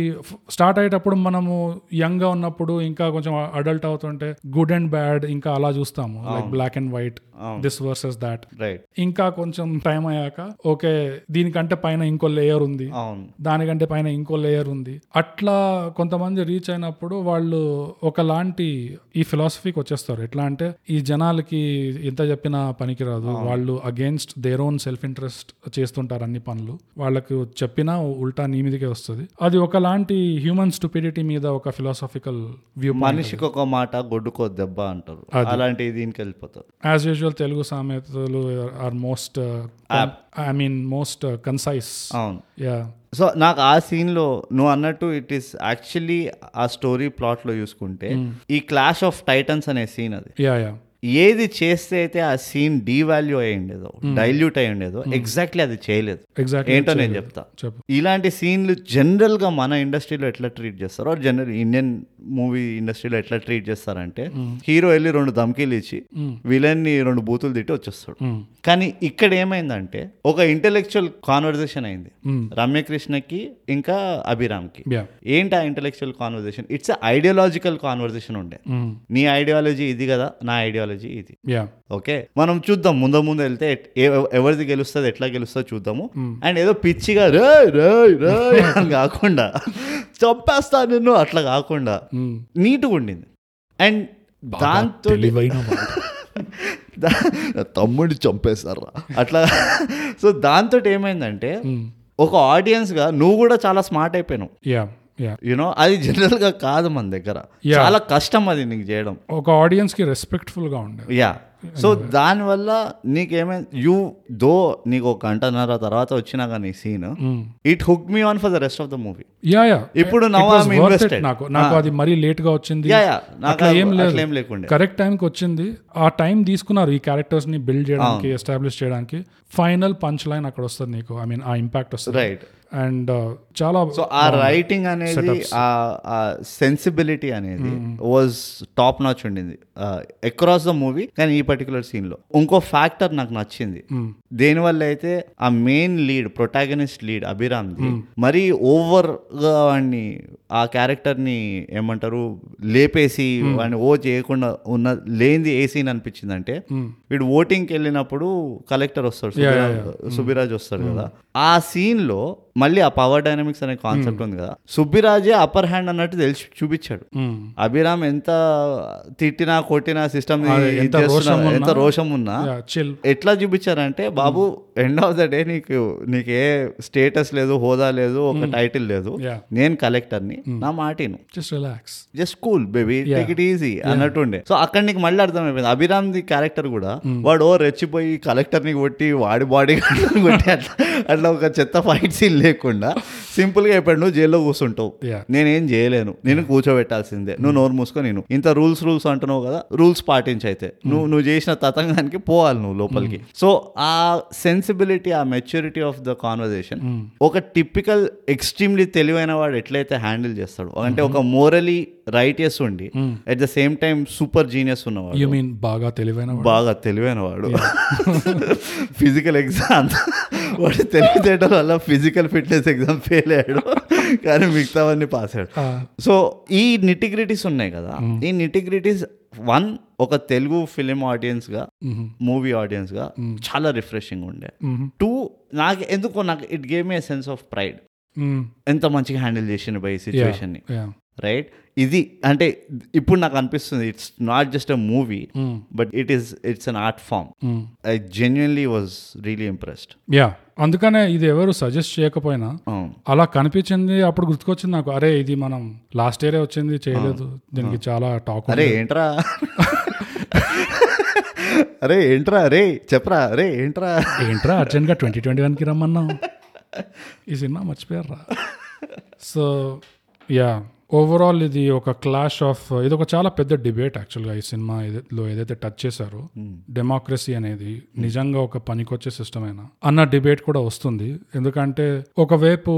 స్టార్ట్ అయ్యేటప్పుడు మనము యంగ్ గా ఉన్నప్పుడు ఇంకా కొంచెం అడల్ట్ అవుతుంటే గుడ్ అండ్ బ్యాడ్ ఇంకా అలా చూస్తాము, like black and white, this versus that. ఇంకా కొంచెం టైం అయ్యాక ఓకే దీనికంటే పైన ఇంకో లేయర్ ఉంది, దానికంటే పైన ఇంకో లేయర్ ఉంది, అట్లా కొంతమంది రీచ్ అయినప్పుడు వాళ్ళు ఒకలాంటి ఈ ఫిలాసఫీకి వచ్చేస్తారు. ఎట్లా అంటే ఈ జనాలకి ఎంత చెప్పినా పనికిరాదు, వాళ్ళు against their own self interest చేస్తుంటారు అన్ని పనులు, వాళ్ళకు చెప్పినా ఉల్టా నీ మీదకే వస్తుంది. అది ఒకలాంటి హ్యూమన్ స్టూపిడిటీ మీద ఒక ఫిలాసఫికల్ వ్యూ. మనిషికి ఒక మాట గొడ్డుకో దెబ్బ అంటారు, అలాంటి దీనికి వెళ్ళిపోతారు. యాజ్ యూజువల్ తెలుగు సామెతలు are most I mean most concise. అవును యా. సో నాకు ఆ సీన్ లో నువ్వు అన్నట్టు ఇట్ ఈస్ యాక్చువల్లీ ఆ స్టోరీ ప్లాట్ లో చూసుకుంటే ఈ క్లాష్ ఆఫ్ టైటన్స్ అనే సీన్ అది ఏది చేస్తే అయితే ఆ సీన్ డీవాల్యూ అయి ఉండేదో, డైల్యూట్ అయి ఉండేదో, ఎగ్జాక్ట్లీ అది చేయలేదు. ఏంటో నేను చెప్తా. ఇలాంటి సీన్లు జనరల్ గా మన ఇండస్ట్రీలో ఎట్లా ట్రీట్ చేస్తారో, జనరల్ ఇండియన్ మూవీ ఇండస్ట్రీలో ఎట్లా ట్రీట్ చేస్తారంటే హీరో వెళ్ళి రెండు ధమ్కీలు ఇచ్చి విలన్ ని రెండు బూతులు తిట్టి వచ్చేస్తాడు. కానీ ఇక్కడ ఏమైందంటే ఒక ఇంటెలెక్చువల్ కాన్వర్సేషన్ అయింది రమ్యకృష్ణకి ఇంకా అభిరామ్ కి. ఏంటి ఆ intellectual conversation? It's ideological conversation ఉండే, నీ ఐడియాలజీ ఇది కదా, నా ఐడియాలజీ ఇది. ఓకే మనం చూద్దాం ముందు వెళ్తే ఎవరిది గెలుస్తుంది, ఎట్లా గెలుస్తుంది చూద్దాము. అండ్ ఏదో పిచ్చిగా కాకుండా చంపేస్తా నిన్ను అట్లా కాకుండా నీట్గా ఉండింది. అండ్ దాంతో తమ్ముడిని చంపేస్తారు అట్లా. సో దాంతో ఏమైందంటే ఒక ఆడియన్స్ గా నువ్వు కూడా చాలా స్మార్ట్ అయిపోయినావు. యూనో అది జనరల్ గా కాదు మన దగ్గర, చాలా కష్టం అది నీకు చేయడం, ఒక ఆడియన్స్ కి రెస్పెక్ట్ఫుల్ గా ఉండదు. యా సో దానివల్ల నీకేమైంది, యూ దో నీకు ఒక గంటన్నర తర్వాత వచ్చినా కానీ scene it hook me on for the rest of the movie. Yeah yeah ఇప్పుడు నాకు అది మరీ లేట్ గా వచ్చింది, కరెక్ట్ టైం కి వచ్చింది. ఆ టైం తీసుకున్నారు ఈ క్యారెక్టర్స్ ని బిల్డ్ చేయడానికి, ఎస్టాబ్లిష్ చేయడానికి. ఫైనల్ పంచ్ లైన్ అక్కడ వస్తుంది నీకు, ఐ మీన్ ఆ ఇంపాక్ట్ వస్తుంది, రైట్. అండ్ చాలా సో ఆ రైటింగ్ అనేది, ఆ సెన్సిబిలిటీ అనేది వాజ్ టాప్ నాచ్ ఉండింది అక్రాస్ ద మూవీ. కానీ ఈ పర్టికులర్ సీన్ లో ఇంకో ఫ్యాక్టర్ నాకు నచ్చింది, దేనివల్ల అయితే ఆ main lead, protagonist lead Abhiram మరీ ఓవర్ గా వాడిని, ఆ క్యారెక్టర్ ని ఏమంటారు లేపేసి వాడిని ఓ చేయకుండా ఉన్న లేనిది ఏ సీన్ అనిపించింది అంటే, వీడు ఓటింగ్కి వెళ్ళినప్పుడు కలెక్టర్ వస్తాడు, సుబ్బిరాజ్ వస్తాడు కదా, ఆ సీన్ లో మళ్ళీ ఆ పవర్ డైనమిక్స్ అనే కాన్సెప్ట్ ఉంది కదా, సుబ్బిరాజే అప్పర్ హ్యాండ్ అన్నట్టు తెలిసి చూపించాడు. అభిరామ్ ఎంత తిట్టినా కొట్టినా సిస్టమ్ ఎంత రోషం ఉన్నా ఎట్లా చూపించారంటే, బాబు ఎండ్ ఆఫ్ ద డే నీకు ఏ స్టేటస్ లేదు, హోదా లేదు, ఒక టైటిల్ లేదు, నేను కలెక్టర్ ని, నా మాటిను, just relax, just cool baby, take it easy అన్నట్టుండే. సో అక్కడ నీకు మళ్ళీ అర్థమైపోయింది అభిరామ్ ది క్యారెక్టర్ కూడా, వాడు ఓ రెచ్చిపోయి కలెక్టర్ ని కొట్టి వాడి బాడీ కొట్టి అట్లా అట్లా ఒక చెత్త ఫైట్ సీన్ లేకుండా సింపుల్ గా అయిపోయాడు. నువ్వు జైల్లో కూర్చుంటావు, నేనేం చేయలేను, నేను కూర్చోబెట్టాల్సిందే, నువ్వు నోరు మూసుకో, నేను ఇంత రూల్స్ అంటున్నావు కదా, రూల్స్ పాటించైతే నువ్వు చేసిన తతంగానికి పోవాలి నువ్వు లోపలికి. సో ఆ సెన్సిబిలిటీ, ఆ మెచ్యూరిటీ ఆఫ్ ద కాన్వర్సేషన్ ఒక టిపికల్ ఎక్స్ట్రీమ్లీ తెలివైన వాడు ఎట్లయితే హ్యాండిల్ చేస్తాడు, అంటే ఒక మోరలీ రైటియస్ ఉండి at the same time super genius ఉన్నవాడు, యు మీన్ బాగా తెలివైన వాడు, ఫిజికల్ ఎగ్జామ్ వాడు తెలివితేటల వల్ల ఫిజికల్ ఫిట్నెస్ ఎగ్జామ్ ఫెయిల్ అయ్యాడు కానీ మిగతావన్నీ పాస్ అయ్యాడు. సో ఈ నిటిగ్రిటీస్ ఉన్నాయి కదా, ఈ నిటిగ్రిటీస్ వన్ ఒక తెలుగు ఫిలిం ఆడియన్స్ గా, మూవీ ఆడియన్స్ గా చాలా రిఫ్రెషింగ్ ఉండే. టూ నాకు ఎందుకో నాకు it gave me sense of pride, ఎంత మంచిగా హ్యాండిల్ చేసిండు బై సిచ్యువేషన్ ని. రైట్. ఇది అంటే ఇప్పుడు నాకు అనిపిస్తుంది it's not just a movie but it's an art form. I genuinely was really impressed. Yeah, అందుకనే ఇది ఎవరు సజెస్ట్ చేయకపోయినా అలా కనిపించింది అప్పుడు గుర్తుకొచ్చింది నాకు, అరే ఇది మనం లాస్ట్ ఇయరే వచ్చింది చేయలేదు, దీనికి చాలా టాక్. అరే ఏంట్రా అరే ఏంట్రా రే చెప్పరా అరే ఏంట్రా ఏంట్రా అర్జెంట్గా 2021కి రమ్మన్నా ఈ సినిమా మర్చిపోయారా. సో యా, ఓవరాల్ ఇది ఒక క్లాష్ ఆఫ్, ఇది ఒక చాలా పెద్ద డిబేట్ యాక్చువల్గా ఈ సినిమాలో ఏదైతే టచ్ చేశారో, డెమోక్రసీ అనేది నిజంగా ఒక పనికొచ్చే సిస్టమ్ అయినా అన్న డిబేట్ కూడా వస్తుంది. ఎందుకంటే ఒకవైపు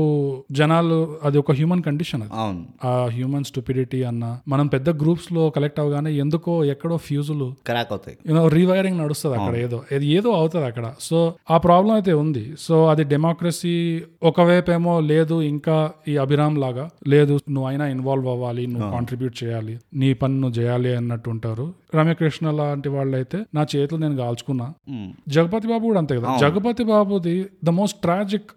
జనాలు అది ఒక హ్యూమన్ కండిషన్, అది ఆ హ్యూమన్ స్టూపిడిటీ అన్న మనం పెద్ద గ్రూప్స్ లో కలెక్ట్ అవగానే ఎందుకో ఎక్కడో ఫ్యూజులు క్రాక్ అవుతాయి, రీవైరింగ్ నడుస్తుంది అక్కడ, ఏదో అవుతుంది అక్కడ. సో ఆ ప్రాబ్లం అయితే ఉంది. సో అది డెమోక్రసీ ఒకవైపు ఏమో లేదు, ఇంకా ఈ అభిరామ్ లాగా లేదు నువ్వు అయినా ఇన్వాల్వ్ అవ్వాలి, నువ్వు కాంట్రిబ్యూట్ చేయాలి, నీ పని నువ్వు చేయాలి అన్నట్టు ఉంటారు. రమ్యకృష్ణ లాంటి వాళ్ళు అయితే నా చేతులు నేను కాల్చుకున్నా. జగపతి బాబు కూడా అంతే కదా. జగపతి బాబుది the most tragic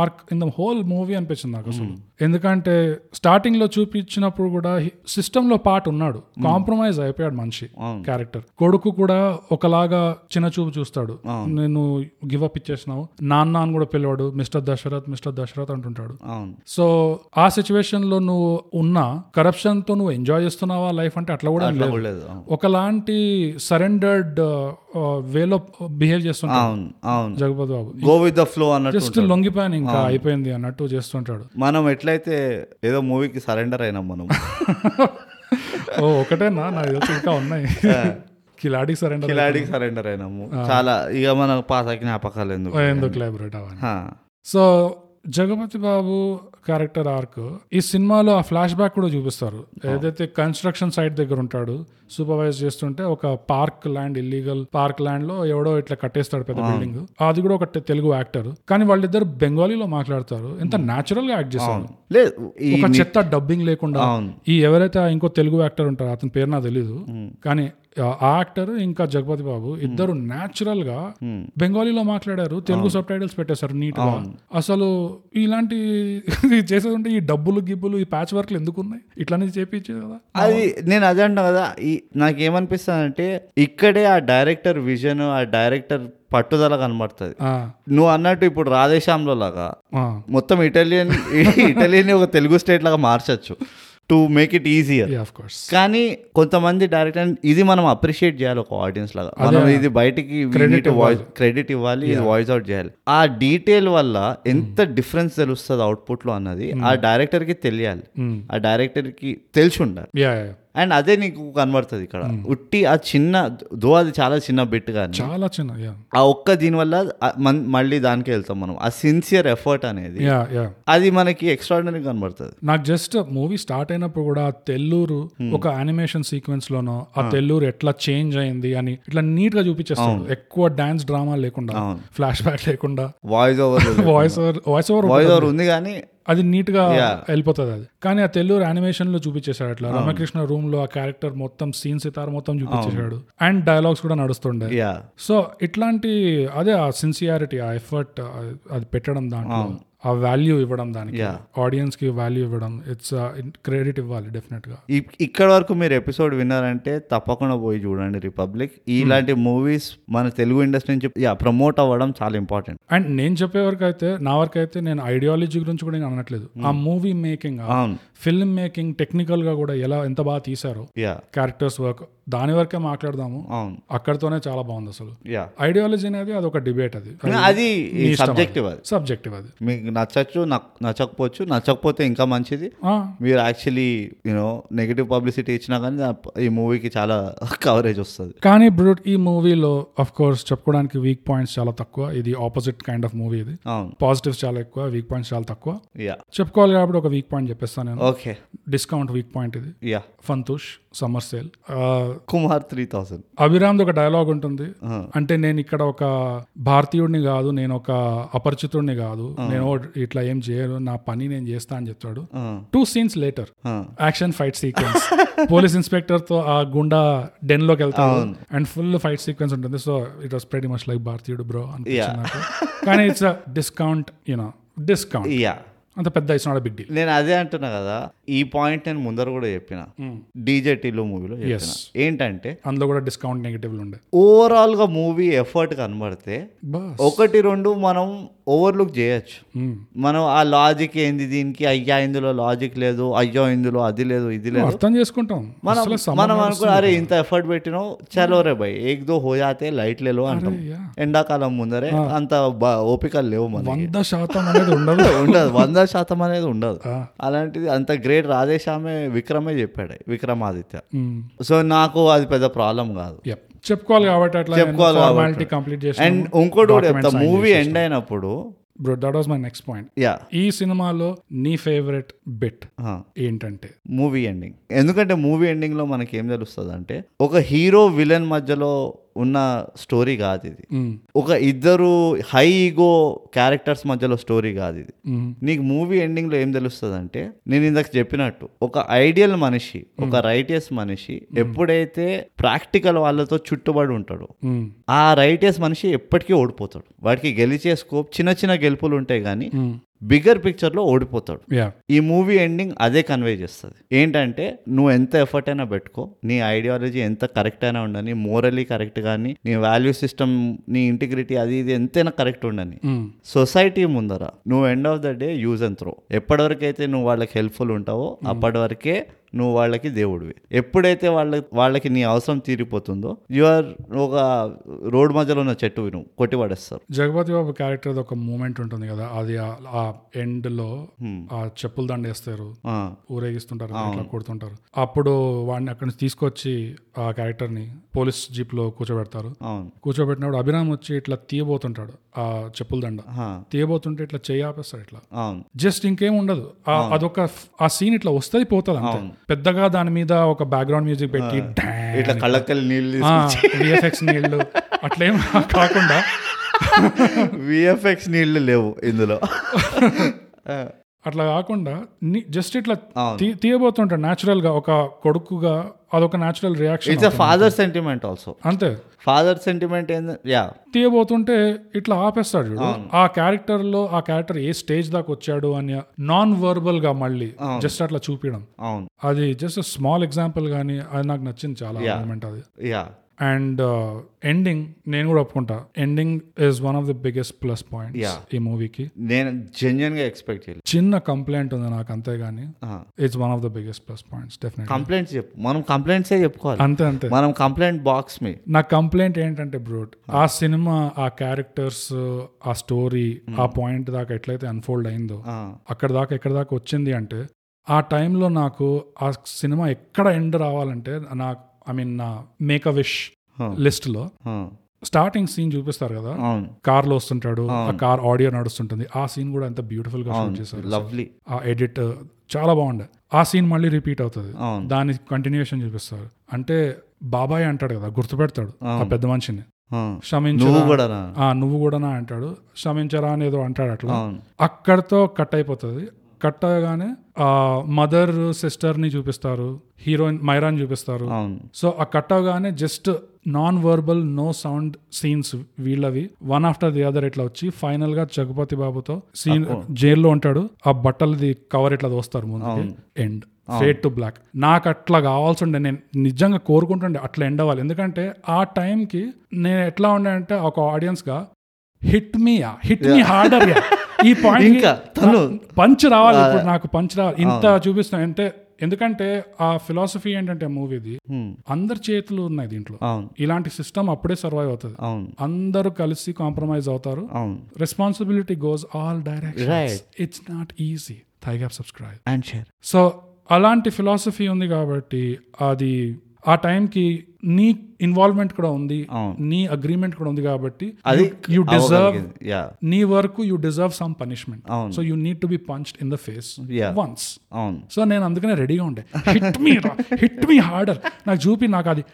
arc in the whole movie అనిపించింది నాకు అసలు. ఎందుకంటే స్టార్టింగ్ లో చూపించినప్పుడు కూడా సిస్టమ్ లో పార్ట్ ఉన్నాడు, కాంప్రమైజ్ అయిపోయాడు మనిషి క్యారెక్టర్. కొడుకు కూడా ఒకలాగా చిన్న చూపు చూస్తాడు, నేను గివ్ అప్ ఇచ్చేసినావు నాన్న అని కూడా పిలవాడు, మిస్టర్ దశరథ్ మిస్టర్ దశరథ్ అంటుంటాడు. సో ఆ సిచ్యువేషన్ లో నువ్వు ఉన్నా కరప్షన్ తో నువ్వు ఎంజాయ్ చేస్తున్నావా లైఫ్ అంటే అట్లా కూడా లేదు, ఒకలాంటి సరెండర్డ్ వేలో బిహేవ్ చేస్తుంటాడు Jagapathi Babu. Go with the flow అన్నట్టు, జస్ట్ లొంగిపోయాను ఇంకా అయిపోయింది అన్నట్టు చేస్తుంటాడు. మనం ఎట్లయితే ఏదో మూవీకి సరెండర్ అయినా మనం ఓ ఒకటేనా, నాకు ఇంకా ఉన్నాయి కిలాడికి సరెండర్ అయినాము చాలా, ఇక మన పాసాకి జ్ఞాపకాలు ఎందుకు లైబ్రేట్ అవన్నీ. So Jagapathi Babu character arc ఈ సినిమాలో ఆ ఫ్లాష్ బ్యాక్ కూడా చూపిస్తారు. ఏదైతే కన్స్ట్రక్షన్ సైట్ దగ్గర ఉంటాడు, సూపర్వైజ్ చేస్తుంటే ఒక park land, illegal park land లో ఎవడో ఇట్లా కట్టేస్తాడు పెద్ద బిల్డింగ్, అది కూడా ఒక తెలుగు యాక్టర్. కానీ వాళ్ళిద్దరు బెంగాలీలో మాట్లాడతారు, ఎంత న్యాచురల్ గా యాక్ట్ చేస్తారు, ఒక చెత్త డబ్బింగ్ లేకుండా. ఈ ఎవరైతే ఇంకో తెలుగు యాక్టర్ ఉంటారు, అతని పేరు నాకు తెలీదు, కానీ ఆ యాక్టర్ ఇంకా జగపతి బాబు ఇద్దరు న్యాచురల్ గా బెంగాలీలో మాట్లాడారు, తెలుగు సబ్ టైటిల్స్ పెట్టేశారు నీట్ గా. అసలు ఇలాంటి చేసేదంటే ఈ డబ్బులు గిబ్బులు ఈ ప్యాచ్ వర్క్లు ఎందుకున్నాయి, ఇట్లానే చేపించే కదా. అది నేను అదే అంటున్నా కదా, నాకేమనిపిస్తానంటే ఇక్కడే ఆ డైరెక్టర్ విజన్, ఆ డైరెక్టర్ పట్టుదల కనబడుతుంది. నువ్వు అన్నట్టు ఇప్పుడు రాధేశ్యామ్లో లాగా మొత్తం ఇటాలియన్ ఒక తెలుగు స్టేట్ లాగా మార్చచ్చు టు మేక్ ఇట్ ఈజియర్. కానీ కొంతమంది డైరెక్టర్, ఇది మనం అప్రిషియేట్ చేయాలి ఒక ఆడియన్స్ లాగా, మనం ఇది బయటికి క్రెడిట్ ఇవ్వాలి, ఇది వాయిస్ అవుట్ చేయాలి. ఆ డీటెయిల్ వల్ల ఎంత డిఫరెన్స్ తెలుస్తుంది అవుట్పుట్ లో అన్నది ఆ డైరెక్టర్ కి తెలియాలి, ఆ డైరెక్టర్ కి తెలిసి ఉండాలి. అండ్ అదే నీకు కనబడుతుంది ఇక్కడ. ఉట్టి ఆ చిన్న దో, అది చాలా చిన్న బిట్ కానీ చాలా చిన్న ఆ ఒక్క దీనివల్ల మళ్ళీ దానికి వెళ్తాం మనం. ఆ సిన్సియర్ ఎఫర్ట్ అనేది అది మనకి ఎక్స్ట్రాడినరీ కనబడుతుంది. నాకు జస్ట్ మూవీ స్టార్ట్ అయినప్పుడు కూడా ఆ తెల్లూరు ఒక యానిమేషన్ సీక్వెన్స్ లోనో ఆ తెల్లూరు ఎట్లా చేంజ్ అయింది అని ఇట్లా నీట్ గా చూపించేస్తాను, ఎక్కువ డాన్స్ డ్రామా లేకుండా, ఫ్లాష్ బ్యాక్ లేకుండా, వాయిస్ ఓవర్ ఉంది కానీ అది నీట్ గా వెళ్ళిపోతుంది అది. కానీ ఆ తెల్లూరు యానిమేషన్ లో చూపించేశాడు అట్లా. రామకృష్ణ రూమ్ లో ఆ క్యారెక్టర్ మొత్తం సీన్ సితార మొత్తం చూపించేశాడు, అండ్ డైలాగ్స్ కూడా నడుస్తుండే. సో ఇట్లాంటి అదే ఆ సిన్సియారిటీ, ఆ ఎఫర్ట్ అది పెట్టడం, దాంట్లో ఆ వాల్యూ ఇవ్వడం, దానికి ఆడియన్స్ కి వాల్యూ ఇవ్వడం, ఇట్స్ క్రెడిట్ ఇవ్వాలి డెఫినెట్ గా. ఇక్కడ వరకు మీరు ఎపిసోడ్ విన్నారంటే తప్పకుండా పోయి చూడండి రిపబ్లిక్. ఇలాంటి మూవీస్ మన తెలుగు ఇండస్ట్రీ నుంచి ప్రమోట్ అవ్వడం చాలా ఇంపార్టెంట్. అండ్ నేను చెప్పే వరకు అయితే, నా వరకు అయితే నేను ఐడియాలజీ గురించి కూడా నేను అనట్లేదు, ఆ movie making, film making technical గా కూడా ఎలా ఎంత బాగా తీసారో, క్యారెక్టర్స్ వర్క్, దాని వరకే మాట్లాడదాము. అక్కడతోనే చాలా బాగుంది అసలు. ఐడియాలజీ అనేది అదొక డిబేట్, అది సబ్జెక్టివ్, అది మీకు నచ్చచ్చు నచ్చకపోవచ్చు. నచ్చకపోతే ఇంకా మంచిది, మీరు యాక్చువల్లీ యూనో నెగటివ్ పబ్లిసిటీ ఇచ్చినా కానీ ఈ మూవీకి చాలా కవరేజ్ వస్తుంది. కానీ బ్రూట్ ఈ మూవీలో ఆఫ్ కోర్స్ చెప్పుకోవడానికి వీక్ పాయింట్స్ చాలా తక్కువ, ఇది ఆపోజిట్ కైండ్ ఆఫ్ మూవీ, ఇది పాజిటివ్స్ చాలా ఎక్కువ, వీక్ పాయింట్స్ చాలా తక్కువ చెప్పుకోవాలి. కాబట్టి ఒక వీక్ పాయింట్ చెప్పేస్తాను నేను. ఓకే, డిస్కౌంట్ వీక్ పాయింట్ ఇది. యా, ఫంతూష్ సమ్మర్ సేల్ కుమార్ 3000. అభిరామ్ ఒక డైలాగ్ ఉంటుంది, అంటే నేను ఇక్కడ ఒక భారతీయుడిని కాదు, నేను ఒక అపరిచితుడిని కాదు, నేను ఇట్లా ఏం చేయను, నా పని నేను చేస్తా అని చెప్తాడు. 2 scenes later, action fight sequence, police inspector తో ఆ గుండా డెన్ లోకి వెళ్తాడు అండ్ ఫుల్ ఫైట్ సీక్వెన్స్ ఉంటుంది. So it was pretty much like Bharateeyudu bro అనిపించింది నాకు. కానీ ఇట్స్ డిస్కౌంట్, యూనో డిస్కౌంట్. అంత పెద్ద it's not a big deal. నేను అదే అంటున్నా కదా, ఈ పాయింట్ నేను ముందర కూడా చెప్పిన డీజేటీలో మూవీలో ఏంటంటే అందులో కూడా డిస్కౌంట్ నెగటివ్ ఉండే. ఓవరాల్ గా మూవీ ఎఫర్ట్ కనబడితే ఒకటి రెండు మనం ఓవర్లుక్ చేయొచ్చు. మనం ఆ లాజిక్ ఏంది దీనికి, అయ్యా ఇందులో లాజిక్ లేదు, అయ్యో ఇందులో అది లేదు ఇది లేదు అర్థం చేసుకుంటాం. మనం అనుకున్నా అరే ఇంత ఎఫర్ట్ పెట్టినావు చలో రే భయ్ ఏక్ దో హో జాతే లైట్ లేలో అంటాం. ఎండాకాలం ముందరే అంత ఓపికలు లేవు, 100% అనేది ఉండదు, 100% అనేది ఉండదు. అలాంటిది అంత గ్రేట్ రాధేశ్యామే విక్రమే చెప్పాడు, విక్రమాదిత్య. సో నాకు అది పెద్ద ప్రాబ్లం కాదు, చెప్పుకోవాలి కాబట్టి ఫార్మాలిటీ కంప్లీట్ చేసి. అండ్ ఇంకోటి కూడా చెప్తా, మూవీ ఎండ్ అయినప్పుడు bro that was my next point. Yeah, ఈ సినిమాలో నీ ఫేవరెట్ బిట్ ఏంటంటే మూవీ ఎండింగ్. ఎందుకంటే మూవీ ఎండింగ్ లో మనకి ఏం తెలుస్తుంది అంటే ఒక హీరో విలన్ మధ్యలో ఉన్న స్టోరీ కాదు ఇది, ఒక ఇద్దరు హై ఈగో క్యారెక్టర్స్ మధ్యలో స్టోరీ కాదు ఇది. నీకు మూవీ ఎండింగ్ లో ఏం తెలుస్తుంది అంటే నేను ఇందాక చెప్పినట్టు ఒక ఐడియల్ మనిషి, ఒక రైటియస్ మనిషి ఎప్పుడైతే ప్రాక్టికల్ వాళ్ళతో చుట్టుబడి ఉంటాడో ఆ రైటియస్ మనిషి ఎప్పటికీ ఓడిపోతాడు. వాడికి గెలిచే స్కోప్, చిన్న చిన్న గెలుపులు ఉంటాయి కానీ బిగ్గర్ పిక్చర్ లో ఓడిపోతాడు. ఈ మూవీ ఎండింగ్ అదే కన్వే చేస్తుంది. ఏంటంటే నువ్వు ఎంత ఎఫర్ట్ అయినా పెట్టుకో, నీ ఐడియాలజీ ఎంత కరెక్ట్ అయినా ఉండని, మోరల్లీ కరెక్ట్ గానీ, నీ వాల్యూ సిస్టమ్, నీ ఇంటిగ్రిటీ అది ఇది ఎంతైనా కరెక్ట్ ఉండని, సొసైటీ ముందర నువ్వు end of the day use and throw. ఎప్పటి వరకు అయితే నువ్వు వాళ్ళకి హెల్ప్ఫుల్ ఉంటావో అప్పటి వరకే నువ్వు వాళ్ళకి దేవుడివి. ఎప్పుడైతే వాళ్ళకి నీ అవసరం తీరిపోతుందో యూఆర్ ఒక రోడ్ మధ్యలో ఉన్న చెట్టు నువ్వు కొట్టి పడేస్తారు. జగపతి బాబు క్యారెక్టర్ ఒక మూమెంట్ ఉంటుంది కదా, అది ఆ ఎండ్ లో ఆ చెప్పులు దండేస్తారు, ఊరేగిస్తుంటారు, అట్లా కొడుతుంటారు. అప్పుడు వాడిని అక్కడి నుంచి తీసుకొచ్చి ఆ క్యారెక్టర్ ని పోలీస్ జీప్ లో కూర్చోబెడతారు. కూర్చోబెట్టినప్పుడు అభిరామ్ వచ్చి ఇట్లా తీయబోతుంటాడు ఆ చెప్పుల దండ, తీయబోతుంటే ఇట్లా చేయి ఆపేస్తాడు. ఇట్లా జస్ట్ ఇంకేం ఉండదు, అదొక ఆ సీన్ ఇట్లా వస్తుంది పోతుంది అంతే. పెద్దగా దాని మీద ఒక బ్యాక్గ్రౌండ్ మ్యూజిక్ పెట్టి ఇట్లా కళ్ళకల్ నీళ్ళు విఎఫ్ఎక్స్ నీళ్లు అట్లేం కాకుండా, విఎఫ్ఎక్స్ నీళ్లు లేవు ఇందులో, అట్లా కాకుండా జస్ట్ ఇట్లా తీయబోతుంటాడు న్యాచురల్ గా ఒక కొడుకుగా. అదొక natural reaction, it's father sentiment also అంతే. ఫాదర్ సెంటిమెంట్ తీయబోతుంటే ఇట్లా ఆపేస్తాడు చూడు, ఆ క్యారెక్టర్ లో ఆ క్యారెక్టర్ ఏ స్టేజ్ దాకా వచ్చాడు అని నాన్ వర్బల్ గా మళ్ళీ జస్ట్ అట్లా చూపించడం, అది జస్ట్ స్మాల్ ఎగ్జాంపుల్ గానీ అది నాకు నచ్చింది చాలా మూమెంట్ అది. అండ్ ఎండింగ్ నేను కూడా ఒప్పుకుంటా, ending is one of the biggest plus points ఈ మూవీకి. నేను జెన్యూన్ గా ఎక్స్పెక్ట్ చేయలేదు, చిన్న కంప్లైంట్ ఉంది నాకు అంతేగాని it's one of the biggest plus points. Definite complaints మనం కంప్లైంట్సే చెప్పుకోవాలి అంతే అంతే, మనం కంప్లైంట్ బాక్స్ మీ. నా కంప్లైంట్ ఏంటంటే బ్రూట్, ఆ సినిమా ఆ క్యారెక్టర్స్ ఆ స్టోరీ ఆ పాయింట్ దాకా ఎట్లయితే అన్ఫోల్డ్ అయిందో అక్కడ దాకా ఎక్కడ దాకా వచ్చింది అంటే ఆ టైంలో నాకు ఆ సినిమా ఎక్కడ ఎండ్ రావాలంటే నాకు నా మేక్ అ విష్ లిస్ట్ లో స్టార్టింగ్ సీన్ చూపిస్తారు కదా, కార్ లో వస్తుంటాడు, ఆ కార్ ఆడియో నడుస్తుంటుంది, ఆ సీన్ కూడా ఎంత బ్యూటిఫుల్ గా షూట్ చేశారు, లవ్లీ ఆ ఎడిట్ చాలా బాగుండే. ఆ సీన్ మళ్ళీ రిపీట్ అవుతుంది, దాని కంటిన్యూషన్ చూపిస్తారు. అంటే బాబాయ్ అంటాడు కదా, గుర్తుపెడతాడు ఆ పెద్ద మనిషిని, నువ్వు కూడా అంటాడు, క్షమించరా అని ఏదో అంటాడు. అట్లా అక్కడతో కట్ అయిపోతుంది. కట్ అవగానే మదర్ సిస్టర్ ని చూపిస్తారు, హీరోయిన్ మైరాని చూపిస్తారు. సో ఆ కట్ అవగానే just non verbal no sound scenes వీళ్ళవి వన్ ఆఫ్టర్ ది అదర్ ఇట్లా వచ్చి ఫైనల్ గా జగపతి బాబుతో సీన్, జైల్లో ఉంటాడు, ఆ బట్టలది కవర్ ఇట్లా దోస్తారు ముందుకి, ఎండ్ ఫేడ్ టు బ్లాక్. నాకు అట్లా కావాల్సి ఉండే, నేను నిజంగా కోరుకుంటుండే అట్లా ఎండ్ అవ్వాలి. ఎందుకంటే ఆ టైంకి నేను ఎట్లా ఉండే అంటే ఒక ఆడియన్స్ గా హిట్ మీ హార్డర్, ఈ పాయింట్ పంచ్ రావాలి, ఇప్పుడు నాకు పంచ్ రావాలి ఇంత చూపిస్తాను అంటే. ఎందుకంటే ఆ ఫిలాసఫీ ఏంటంటే మూవీది అందరి చేతులు ఉన్నాయి దీంట్లో, ఇలాంటి సిస్టమ్ అప్పుడే సర్వైవ్ అవుతుంది, అందరూ కలిసి కాంప్రమైజ్ అవుతారు, responsibility goes all directions, it's not easy, thigh gap subscribe and share. So అలాంటి ఫిలాసఫీ ఉంది కాబట్టి అది ఆ టైంకి నీ ఇన్వాల్వ్మెంట్ కూడా ఉంది, నీ అగ్రిమెంట్ కూడా ఉంది కాబట్టి యూ డిజర్వ్, నీ వరకు you deserve some punishment, so you need to be punched in the face once. So నేను అందుకనే రెడీగా ఉండే, హిట్ మీ హార్డర్ నాకు చూపి. నాకు అది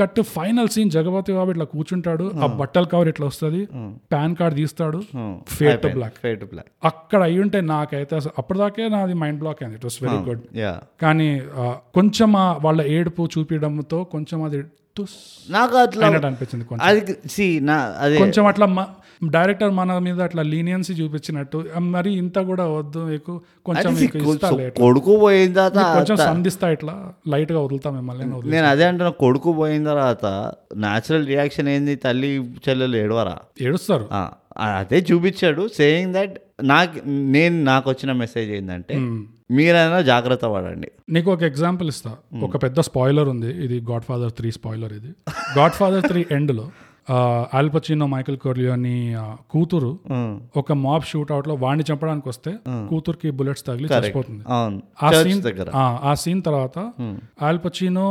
కట్టు ఫైనల్ సీన్ జగపతి బాబు ఇట్లా కూర్చుంటాడు, ఆ బట్టల కవర్ ఇట్లా వస్తుంది, పాన్ కార్డ్ తీస్తాడు, ఫేడ్ టు బ్లాక్. అక్కడ అయ్యుంటే నాకైతే అప్పటిదాకే నాది మైండ్ బ్లాక్ అయింది, ఇట్ వాస్ వెరీ గుడ్. కానీ కొంచెం వాళ్ళ ఏడుపు చూపించడంతో కొంచెం అది నాకు అట్లా అనిపించింది కొంచెం అట్లా. డైరెక్టర్ మన మీద అట్లా లీనియన్సీ చూపించినట్టు, మరి ఇంత కూడా వద్దు మీకు కొంచెం కొడుకు పోయిన తర్వాత కొంచెం సంధిస్తా ఇట్లా లైట్ గా వదులుతా మిమ్మల్ని. నేను అదే అంటున్నా, కొడుకు పోయిన తర్వాత న్యాచురల్ రియాక్షన్ ఏంది, తల్లి చెల్లెలు ఏడవరా, ఏడుస్తారు. అదే చూపించాడు. సేయింగ్ దట్ నాకు వచ్చిన మెసేజ్ ఏంటంటే మీరైనా జాగ్రత్త పడండి. నీకు ఒక ఎగ్జాంపుల్ ఇస్తా, ఒక పెద్ద స్పాయిలర్ ఉంది, ఇది గాడ్ఫాదర్ 3 స్పాయిలర్. ఇది గాడ్ఫాదర్ 3 ఎండ్లో ఆల్ పచినో మైకల్ కోర్లియోని కూతురు ఒక మాబ్ షూట్అవుట్ లో వాడిని చంపడానికి వస్తే కూతురుకి బుల్లెట్స్ తగిలి చచ్చిపోతుంది. ఆ సీన్ తర్వాత ఆల్ పచినో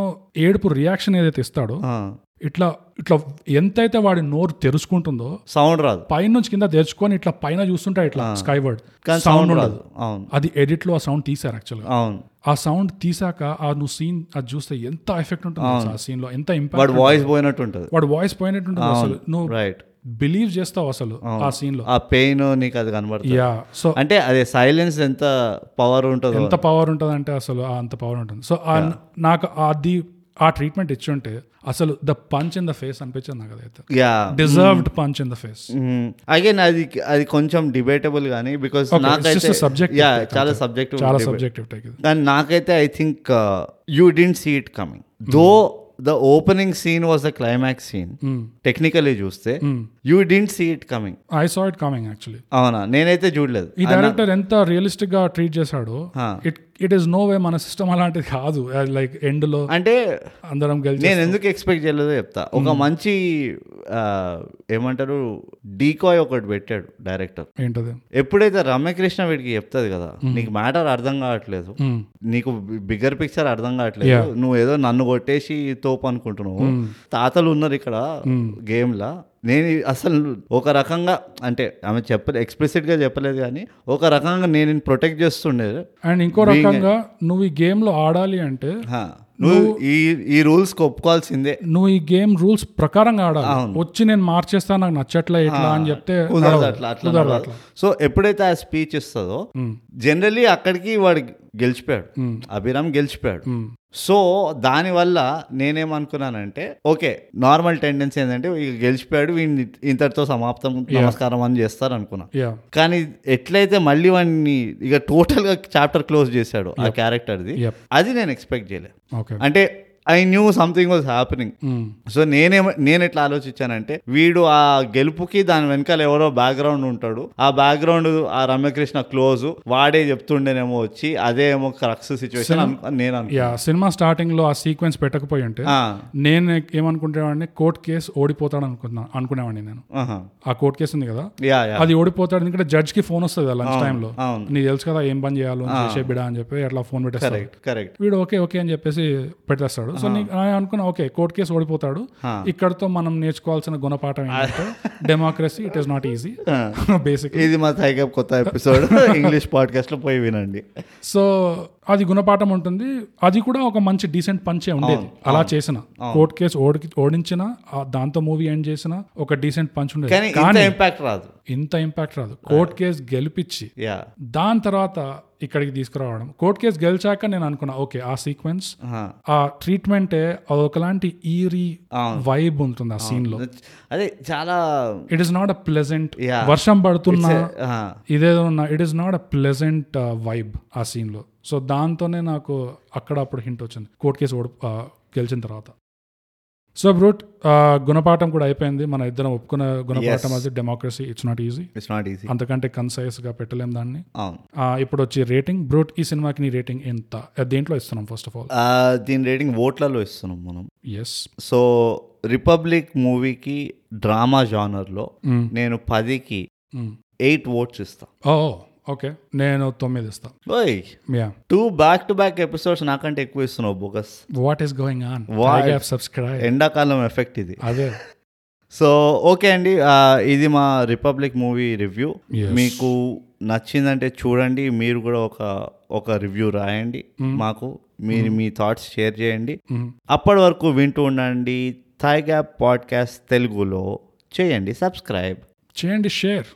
ఏడుపు రియాక్షన్ ఏదైతే ఇస్తాడో, ఇట్లా ఇట్లా ఎంతైతే వాడి నోరు తెరుచుకుంటుందో సౌండ్ రాదు, పైనుంచి కింద తెరుచుకొని ఇట్లా పైన చూస్తుంటా ఇట్లా స్కైవర్డ్, సౌండ్ ఉండదు. అది ఎడిట్ లో ఆ సౌండ్ తీసారు యాక్చువల్ గా. ఆ సౌండ్ తీసాక ఆ నువ్వు సీన్ అది చూస్తే ఎంత ఎఫెక్ట్ ఉంటుంది ఆ సీన్ లో, ఎంత ఇంపాక్ట్. వాడు వాయిస్ పోయినట్టు ఉంటుంది అసలు నువ్వు బిలీవ్ చేస్తావు అసలు ఆ సీన్ లో, ఆ పెయిన్ నీకు అది కనబడుతుంది. యా, సో అంటే అదే సైలెన్స్ ఎంత పవర్ ఉంటుంది అంటే అసలు అంత పవర్ ఉంటుంది. సో నాకు అది ఆ ట్రీట్మెంట్ ఇచ్చుంటే అసలు the punch in the face అనిపించింది నాకు. అదైతే deserved punch in the face. Again అది కొంచెం డిబేటబుల్ గానీ, బికాజ్ నాకైతే చాలా సబ్జెక్టివ్ టైక్ ఇది. కానీ నాకైతే I think you didn't see it coming, though the opening scene was the climax scene technically చూస్తే. You didn't see it coming. I saw it coming actually. అవునా, నేనైతే చూడలేదు. ఈ డైరెక్టర్ ఎంత రియలిస్టిక్ గా ట్రీట్ చేశాడో, ఇట్ ఈస్ నో వే మన సిస్టమ్ అలాంటిది కాదు. లైక్ ఎండ్ లో అంటే అందరం కలిసి, నేను ఎందుకు ఎక్స్పెక్ట్ చేయలేదో చెప్తా. ఒక మంచి ఏమంటారు డీకాయ్ ఒకటి పెట్టాడు డైరెక్టర్. ఏంటది? ఎప్పుడైతే రమ్యకృష్ణ వీడికి చెప్తుంది కదా, నీకు మ్యాటర్ అర్థం కావట్లేదు, నీకు బిగ్గర్ పిక్చర్ అర్థం కావట్లేదు, నువ్వు ఏదో నన్ను కొట్టేసి తోపు అనుకుంటున్నావు, తాతలు ఉన్నారు ఇక్కడ గేమ్ లా. నేను అసలు ఒక రకంగా అంటే ఆమె ఎక్స్ప్లిసిట్ గా చెప్పలేదు కానీ ఒక రకంగా నేను ప్రొటెక్ట్ చేస్తుండేది. అండ్ ఇంకో రకంగా నువ్వు ఈ గేమ్ లో ఆడాలి అంటే నువ్వు ఈ రూల్స్ ఒప్పుకోవాల్సిందే, నువ్వు ఈ గేమ్ రూల్స్ ప్రకారంగా ఆడాలి. వచ్చి నేను మార్చేస్తాను నాకు నచ్చట్లే ఇట్లా అని చెప్తే అట్లా. సో ఎప్పుడైతే ఆ స్పీచ్ ఇస్తుందో జనరలీ అక్కడికి వాడు గెలిచిపోయాడు, అభిరామ్ గెలిచిపోయాడు. సో దానివల్ల నేనేమనుకున్నానంటే, ఓకే నార్మల్ టెండెన్సీ ఏంటంటే గెలిచిపోయాడు వీడిని ఇంతటితో సమాప్తం నమస్కారం అని చేస్తారు అనుకున్నా. కానీ ఎట్లయితే మళ్ళీ వాడిని ఇక టోటల్ గా చాప్టర్ క్లోజ్ చేశాడు ఆ క్యారెక్టర్ది, అది నేను ఎక్స్పెక్ట్ చేయలేదు. అంటే I knew something was happening. So నేను ఎట్లా ఆలోచించానంటే, వీడు ఆ గెలుపుకి దాని వెనకాల ఎవరో బ్యాక్గ్రౌండ్ ఉంటాడు, ఆ బ్యాక్గ్రౌండ్ ఆ రమ్యకృష్ణ క్లోజ్ వాడే చెప్తుండేనేమో వచ్చి, అదేమో క్రక్స్ సిచ్యువేషన్ నేను అనుకున్నాను. సినిమా స్టార్టింగ్ లో ఆ సీక్వెన్స్ పెట్టకపోయి ఉంటే నేను ఏమనుకుంటేవాడిని, కోర్ట్ కేసు ఓడిపోతాడు అనుకునేవాడిని నేను. ఆ కోర్ట్ కేసు ఉంది కదా, అది ఓడిపోతాడు ఎందుకంటే జడ్జ్ కి ఫోన్ వస్తుంది లంచ్ టైమ్ లో, నీకు తెలుసు కదా ఏం పని చేయాలో చేసే బిడా అని చెప్పి అట్లా ఫోన్ పెట్టేస్తాడు. కరెక్ట్, వీడు ఓకే ఓకే అని చెప్పేసి పెట్టేస్తాడు. సో అనుకున్నా, ఓకే కోర్ట్ కేసు ఓడిపోతాడు, ఇక్కడతో మనం నేర్చుకోవాల్సిన గుణపాఠం ఏంటంటే democracy it is not easy. Basic ఇది మా థైగప్ కొత్త ఎపిసోడ్, ఇంగ్లీష్ పాడ్కాస్ట్ లో పోయి వినండి. సో అది గుణపాఠం ఉంటుంది. అది కూడా ఒక మంచి డీసెంట్ పంచే ఉండేది. అలా చేసిన కోర్ట్ కేసు ఓడించిన దాంతో మూవీ ఎండ్ చేసిన ఒక డీసెంట్ పంచ్ ఉండేది. కానీ ఇంత ఇంపాక్ట్ రాదు. కోర్ట్ కేసు గెలిపించి దాని తర్వాత ఇక్కడికి తీసుకురావడం. కోర్ట్ కేసు గెలిచాక నేను అనుకున్నా, ఓకే ఆ సీక్వెన్స్ ఆ ట్రీట్మెంటే ఒకలాంటి ఈరీ వైబ్ ఉంటుంది ఆ సీన్ లో. అదే చాలా it is not a pleasant, వర్షం పడుతున్నా ఇదేదో ఉన్నా, it is not a pleasant vibe ఆ సీన్ లో. సో దాంతోనే నాకు అక్కడ అప్పుడు హింట్ వచ్చింది కోర్ట్ కేసు గెలిచిన తర్వాత. సో బ్రూట్, గుణపాఠం కూడా అయిపోయింది. మన ఇద్దరం ఒప్పుకున్న గుణపాఠం అది డెమోక్రసీ ఇట్స్ నాట్ ఈజీ. అంతకంటే కన్సైస్ గా పెట్టలేం దాన్ని. ఇప్పుడు వచ్చి రేటింగ్. బ్రూట్, ఈ సినిమాకి నీ రేటింగ్ ఎంత, దేంట్లో ఇస్తున్నాం? ఫస్ట్ ఆఫ్ ఆల్ దీని రేటింగ్ ఓట్లలో ఇస్తున్నాం మనం. ఎస్. సో రిపబ్లిక్ మూవీకి డ్రామా జానర్ లో నేను 10కి 8 ఓట్స్ ఇస్తాను. ఓకే, నేను 9 ఇస్తాను. 2 back-to-back ఎపిసోడ్స్ నాకంటే ఎక్కువ ఇస్తున్నావు. Bogus, what is going on? ఎండాకాలం ఎఫెక్ట్ ఇది. అదే. సో ఓకే అండి, ఇది మా రిపబ్లిక్ మూవీ రివ్యూ. మీకు నచ్చిందంటే చూడండి, మీరు కూడా ఒక రివ్యూ రాయండి మాకు, మీరు మీ థాట్స్ షేర్ చేయండి. అప్పటి వరకు వింటూ ఉండండి థైగ్యాప్ పాడ్కాస్ట్ తెలుగులో. చేయండి సబ్స్క్రైబ్, చేయండి షేర్.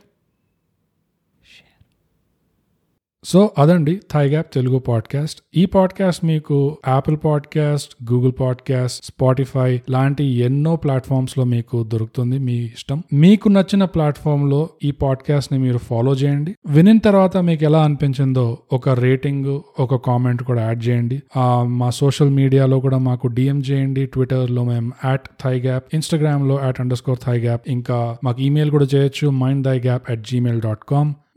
సో అదండి థైగ్యాప్ తెలుగు పాడ్కాస్ట్. ఈ పాడ్కాస్ట్ మీకు Apple podcast, Google podcast, Spotify లాంటి ఎన్నో ప్లాట్ఫామ్స్ లో మీకు దొరుకుతుంది. మీ ఇష్టం, మీకు నచ్చిన ప్లాట్ఫామ్ లో ఈ పాడ్కాస్ట్ ని మీరు ఫాలో చేయండి. వినిన తర్వాత మీకు ఎలా అనిపించిందో ఒక రేటింగ్, ఒక కామెంట్ కూడా యాడ్ చేయండి. మా సోషల్ మీడియాలో కూడా మాకు డిఎం చేయండి. ట్విట్టర్ లో మేము @థైగ్యాప్, ఇన్స్టాగ్రామ్ లో @_థైగ్యాప్, ఇంకా మాకు ఈమెయిల్ కూడా చేయొచ్చు mindthygap@gmail.com.